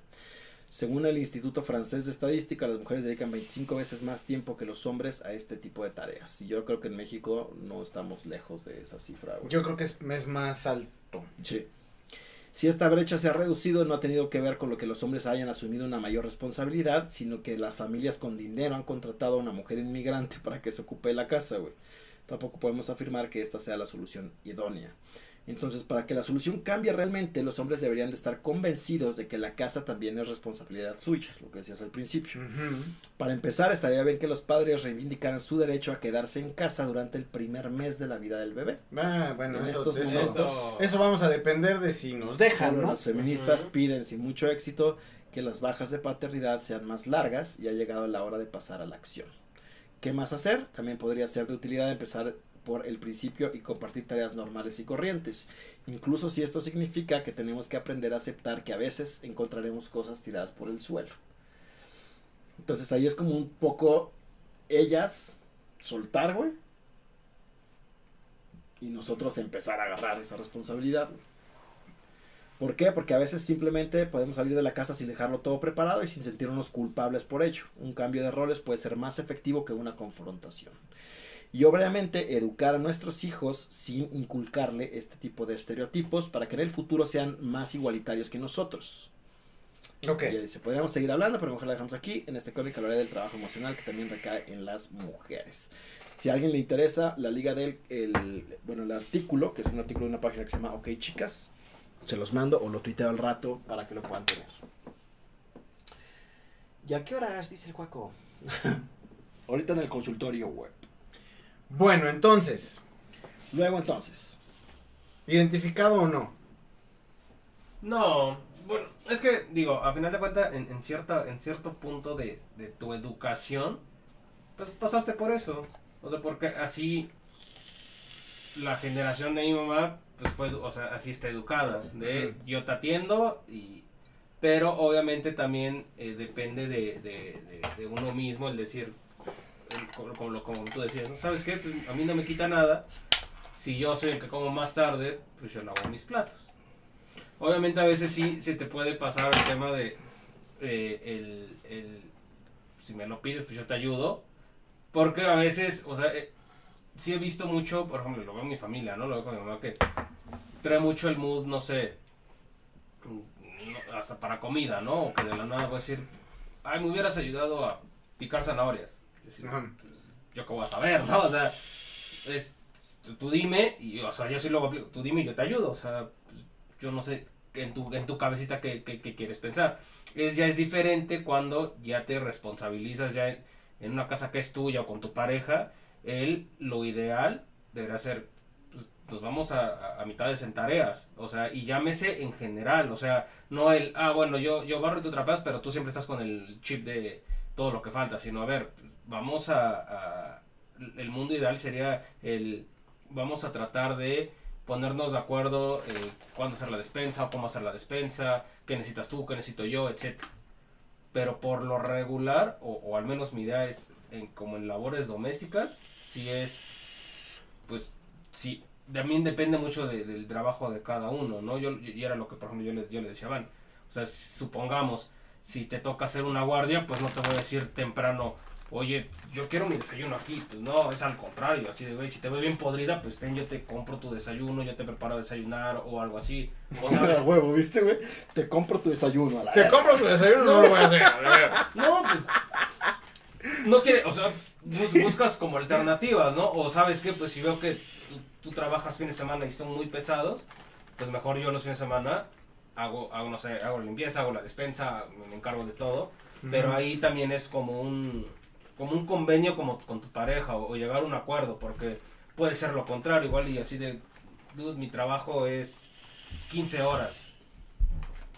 Según el Instituto Francés de Estadística, las mujeres dedican 25 veces más tiempo que los hombres a este tipo de tareas. Y yo creo que en México no estamos lejos de esa cifra, güey. Yo creo que es más alto. Sí. Si esta brecha se ha reducido, no ha tenido que ver con lo que los hombres hayan asumido una mayor responsabilidad, sino que las familias con dinero han contratado a una mujer inmigrante para que se ocupe de la casa, güey. Tampoco podemos afirmar que esta sea la solución idónea. Entonces, para que la solución cambie realmente, los hombres deberían de estar convencidos de que la casa también es responsabilidad suya, lo que decías al principio. Para empezar, estaría bien que los padres reivindicaran su derecho a quedarse en casa durante el primer mes de la vida del bebé. Ah, bueno, eso vamos a depender de si nos dejan, ¿no? Las feministas piden sin mucho éxito que las bajas de paternidad sean más largas y ha llegado la hora de pasar a la acción. ¿Qué más hacer? También podría ser de utilidad empezar por el principio y compartir tareas normales y corrientes, incluso si esto significa que tenemos que aprender a aceptar que a veces encontraremos cosas tiradas por el suelo. Entonces ahí es como un poco ellas soltar, güey, y nosotros empezar a agarrar esa responsabilidad, güey. ¿Por qué? Porque a veces simplemente podemos salir de la casa sin dejarlo todo preparado y sin sentirnos culpables por ello. Un cambio de roles puede ser más efectivo que una confrontación. Y obviamente educar a nuestros hijos sin inculcarle este tipo de estereotipos para que en el futuro sean más igualitarios que nosotros. Ok. Ella dice, podríamos seguir hablando, pero mejor la dejamos aquí. En este cómic hablaré del trabajo emocional que también recae en las mujeres. Si a alguien le interesa, la liga del, el artículo, que es un artículo de una página que se llama OK Chicas, se los mando o lo tuiteo al rato para que lo puedan tener. ¿Y a qué horas? Dice el Juaco. Ahorita en el consultorio web. Bueno, entonces. Luego, entonces. ¿Identificado o no? No. Bueno, es que, digo, a final de cuentas, en cierto punto de tu educación, pues pasaste por eso. O sea, porque así la generación de mi mamá, pues fue, o sea, así está educada. De yo te atiendo y... Pero, obviamente, también depende de uno mismo el decir... Como tú decías, ¿no? ¿Sabes qué? Pues a mí no me quita nada. Si yo soy el que como más tarde, pues yo lavo mis platos. Obviamente a veces sí se te puede pasar el tema de si me lo pides, pues yo te ayudo. Porque a veces, o sea, sí he visto mucho, por ejemplo, lo veo en mi familia, ¿no? Lo veo con mi mamá que trae mucho el mood, no sé, hasta para comida, ¿no? O que de la nada voy a decir, ay, me hubieras ayudado a picar zanahorias. Yo qué voy a saber, ¿no? O sea, es, tú dime, y, o sea, yo sí lo aplico, tú dime y yo te ayudo, o sea, pues, yo no sé en tu cabecita qué quieres pensar. Ya es diferente cuando ya te responsabilizas ya en una casa que es tuya o con tu pareja, lo ideal debería ser, pues, nos vamos a mitades en tareas, o sea, y llámese en general, o sea, no el, bueno, yo barro y tú trapeas, pero tú siempre estás con el chip de todo lo que falta, sino, a ver, vamos a el mundo ideal sería vamos a tratar de ponernos de acuerdo cuándo hacer la despensa o cómo hacer la despensa, qué necesitas tú, qué necesito yo, etc. Pero por lo regular, o al menos mi idea es, como en labores domésticas, si es, pues, sí, también depende mucho del trabajo de cada uno, ¿no? Y era lo que, por ejemplo, yo le decía a Van, o sea, supongamos, si te toca hacer una guardia, pues no te voy a decir temprano, oye, yo quiero mi desayuno aquí, pues no, es al contrario, así de, güey, si te veo bien podrida, pues yo te compro tu desayuno, yo te preparo a desayunar o algo así. O sabes, huevo, ¿viste, güey? Te compro tu desayuno. Compro tu desayuno, no lo voy a hacer. No, pues, no quiere, o sea, buscas como alternativas, ¿no? O sabes qué, pues si veo que tú trabajas fines de semana y son muy pesados, pues mejor yo los fines de semana hago no sé, hago limpieza, hago la despensa, me encargo de todo, pero ahí también es como un convenio con tu pareja o llegar a un acuerdo, porque puede ser lo contrario, igual y así de, dude, mi trabajo es 15 horas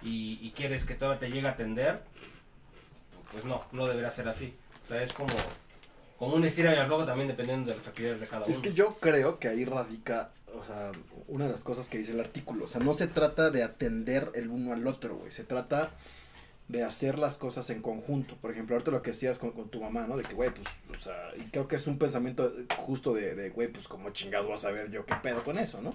y quieres que todavía te llegue a atender, pues no deberá ser así, o sea, es como un estira y afloja también dependiendo de las actividades de cada uno. Es que yo creo que ahí radica, o sea, una de las cosas que dice el artículo, o sea, no se trata de atender el uno al otro, güey, se trata de hacer las cosas en conjunto. Por ejemplo, ahorita lo que hacías con tu mamá, ¿no? De que, güey, pues, o sea, y creo que es un pensamiento justo de güey, pues, como chingado vas a ver yo qué pedo con eso, ¿no?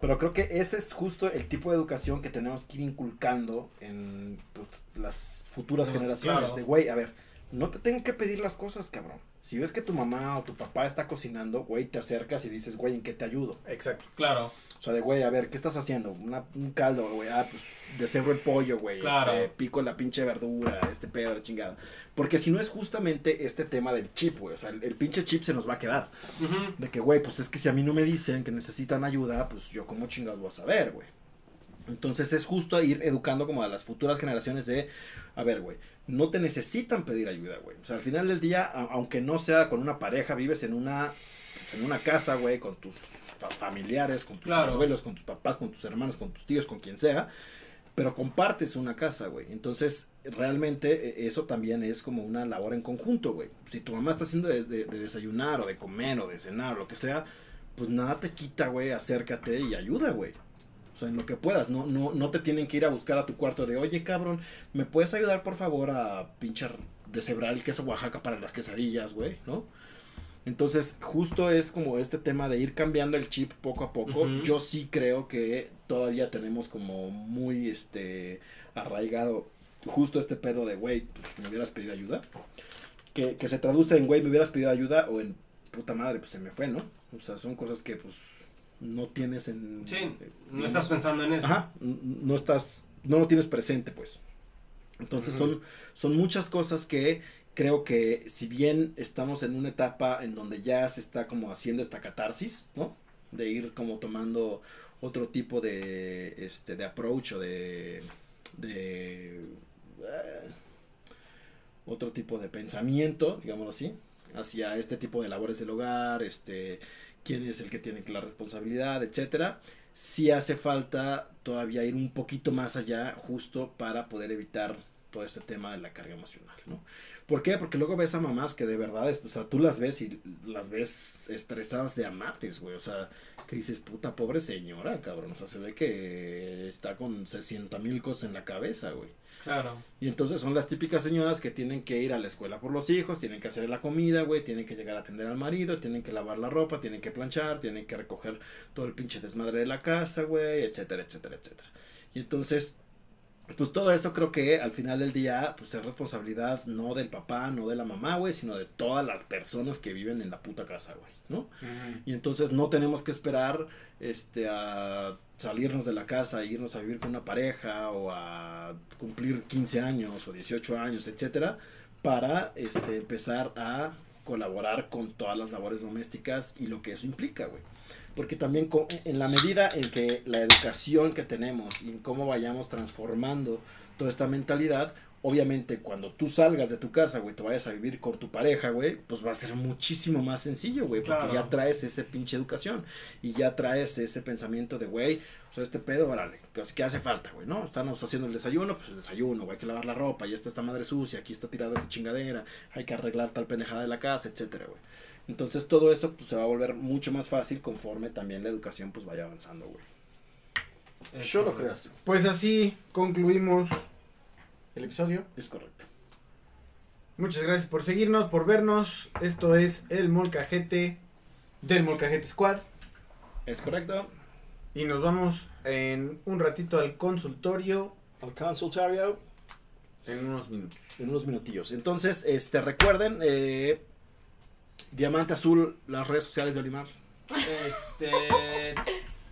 Pero creo que ese es justo el tipo de educación que tenemos que ir inculcando en pues, las futuras generaciones. Claro. De, güey, a ver, no te tengo que pedir las cosas, cabrón. Si ves que tu mamá o tu papá está cocinando, güey, te acercas y dices, güey, ¿en qué te ayudo? Exacto. Claro. O sea, de, güey, a ver, ¿qué estás haciendo? Un caldo, güey, pues, deshebró el pollo, güey, claro. Pico la pinche verdura, pedo, la chingada. Porque si no es justamente este tema del chip, güey, o sea, el pinche chip se nos va a quedar. Uh-huh. De que, güey, pues es que si a mí no me dicen que necesitan ayuda, pues yo como chingados voy a saber, güey. Entonces es justo ir educando como a las futuras generaciones de, a ver, güey, no te necesitan pedir ayuda, güey. O sea, al final del día, aunque no sea con una pareja, vives en una casa, güey, con tus familiares, con tus abuelos, con tus papás, con tus hermanos, con tus tíos, con quien sea, pero compartes una casa, güey. Entonces, realmente eso también es como una labor en conjunto, güey. Si tu mamá está haciendo de desayunar o de comer o de cenar o lo que sea, pues nada te quita, güey, acércate y ayuda, güey. O sea, en lo que puedas, no te tienen que ir a buscar a tu cuarto de, oye, cabrón, ¿me puedes ayudar, por favor, a pinchar, deshebrar el queso Oaxaca para las quesadillas, güey, ¿no? Entonces, justo es como este tema de ir cambiando el chip poco a poco. Uh-huh. Yo sí creo que todavía tenemos como muy, arraigado justo este pedo de, güey, pues, ¿me hubieras pedido ayuda? Que se traduce en, güey, ¿me hubieras pedido ayuda? O en, puta madre, pues, se me fue, ¿no? O sea, son cosas que, pues, no tienes en... Sí, no estás pensando en eso. Ajá, no lo tienes presente, pues. Entonces, uh-huh, son muchas cosas que... Creo que si bien estamos en una etapa en donde ya se está como haciendo esta catarsis, ¿no? De ir como tomando otro tipo de approach o otro tipo de pensamiento, digámoslo así, hacia este tipo de labores del hogar, quién es el que tiene la responsabilidad, etcétera. Sí hace falta todavía ir un poquito más allá justo para poder evitar todo este tema de la carga emocional, ¿no? ¿Por qué? Porque luego ves a mamás que de verdad, o sea, tú las ves y las ves estresadas de amatres, güey, o sea, que dices, puta, pobre señora, cabrón, o sea, se ve que está con 60,000 cosas en la cabeza, güey. Claro. Y entonces son las típicas señoras que tienen que ir a la escuela por los hijos, tienen que hacer la comida, güey, tienen que llegar a atender al marido, tienen que lavar la ropa, tienen que planchar, tienen que recoger todo el pinche desmadre de la casa, güey, etcétera, etcétera, etcétera. Y entonces... Pues todo eso creo que al final del día, pues es responsabilidad no del papá, no de la mamá, güey, sino de todas las personas que viven en la puta casa, güey, ¿no? Uh-huh. Y entonces no tenemos que esperar, a salirnos de la casa, irnos a vivir con una pareja o a cumplir 15 años o 18 años, etcétera, para empezar a colaborar con todas las labores domésticas y lo que eso implica, güey. Porque también en la medida en que la educación que tenemos y en cómo vayamos transformando toda esta mentalidad, obviamente cuando tú salgas de tu casa, güey, te vayas a vivir con tu pareja, güey, pues va a ser muchísimo más sencillo, güey, porque claro, ya traes ese pinche educación y ya traes ese pensamiento de, güey, o sea, este pedo, órale, ¿qué hace falta, güey? ¿No? Estamos haciendo el desayuno, pues el desayuno, güey, hay que lavar la ropa, ya está esta madre sucia, aquí está tirada esta chingadera, hay que arreglar tal pendejada de la casa, etcétera, güey. Entonces todo eso pues se va a volver mucho más fácil conforme también la educación pues vaya avanzando, güey. Yo lo creo así. Pues así concluimos el episodio. Es correcto. Muchas gracias por seguirnos, por vernos. Esto es el Molcajete del Molcajete Squad. Es correcto. Y nos vamos en un ratito al consultorio. Al consultorio. En unos minutos. En unos minutillos. Entonces, recuerden, Diamante Azul, las redes sociales de Olimar.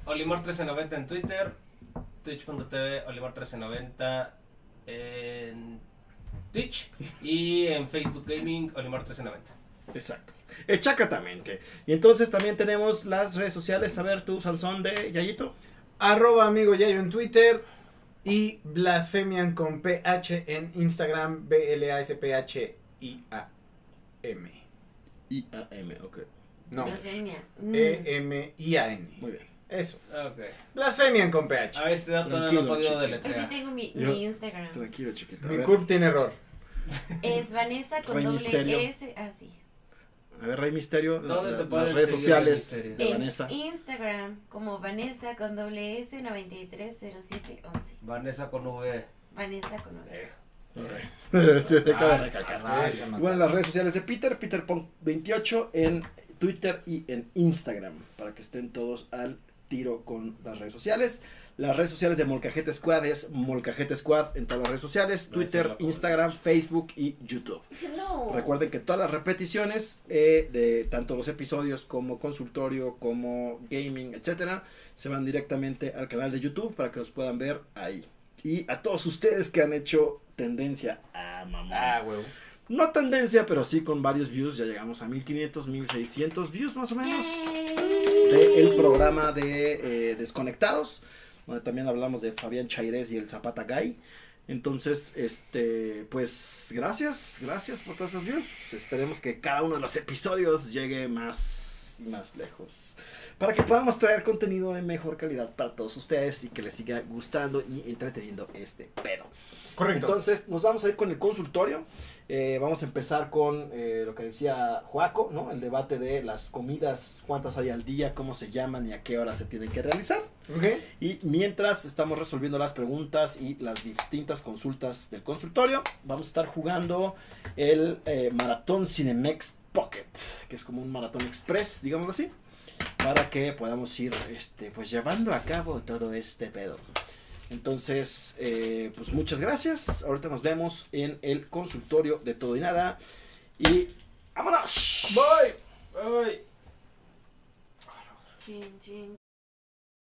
Olimar 1390 en Twitter, twitch.tv, Olimar 1390 en Twitch y en Facebook Gaming, Olimar 1390. Exacto. Exactamente. Y entonces también tenemos las redes sociales. A ver, tú, Sansón de Yayito. @AmigoYayo en Twitter y Blasfemian con PH en Instagram, BLASPHIAM. IAM, ok. No. Blasfemia. EMIAN. Muy bien. Eso. Okay. Blasfemian con PH. A ver, este dato no he podido deletrear. Así tengo mi Instagram. Tranquilo, chiquita. Mi CURP tiene error. Es Vanessa con doble S. Así. A ver, Rey Misterio. ¿Dónde te puedes seguir? Las redes sociales de Vanessa. Instagram como Vanessa con doble S 930711. Vanessa con V. Vanessa con V. Bueno, las redes sociales de Peter, PeterPunk28 en Twitter y en Instagram, para que estén todos al tiro con las redes sociales. Las redes sociales de Molcajete Squad es Molcajete Squad en todas las redes sociales, Twitter, Instagram, Facebook y YouTube. No. Recuerden que todas las repeticiones de tanto los episodios como consultorio, como gaming, etcétera, se van directamente al canal de YouTube para que los puedan ver ahí. Y a todos ustedes que han hecho tendencia a mamón. Ah, huevo. No tendencia, pero sí con varios views. Ya llegamos a 1500, 1600 views más o menos. Del programa de Desconectados, donde también hablamos de Fabián Chairés y el Zapata Guy. Entonces, pues gracias por todas esas views. Esperemos que cada uno de los episodios llegue más y más lejos, para que podamos traer contenido de mejor calidad para todos ustedes y que les siga gustando y entreteniendo este pedo. Correcto. Entonces, nos vamos a ir con el consultorio. Vamos a empezar con lo que decía Joaco, ¿no? El debate de las comidas, cuántas hay al día, cómo se llaman y a qué hora se tienen que realizar. Okay. Y mientras estamos resolviendo las preguntas y las distintas consultas del consultorio, vamos a estar jugando el Maratón Cinemex Pocket, que es como un maratón express, digámoslo así, para que podamos ir pues llevando a cabo todo este pedo. Entonces, pues muchas gracias. Ahorita nos vemos en el consultorio de Todo y Nada. Y ¡vámonos! ¡Voy! ¡Voy! Chin, chin,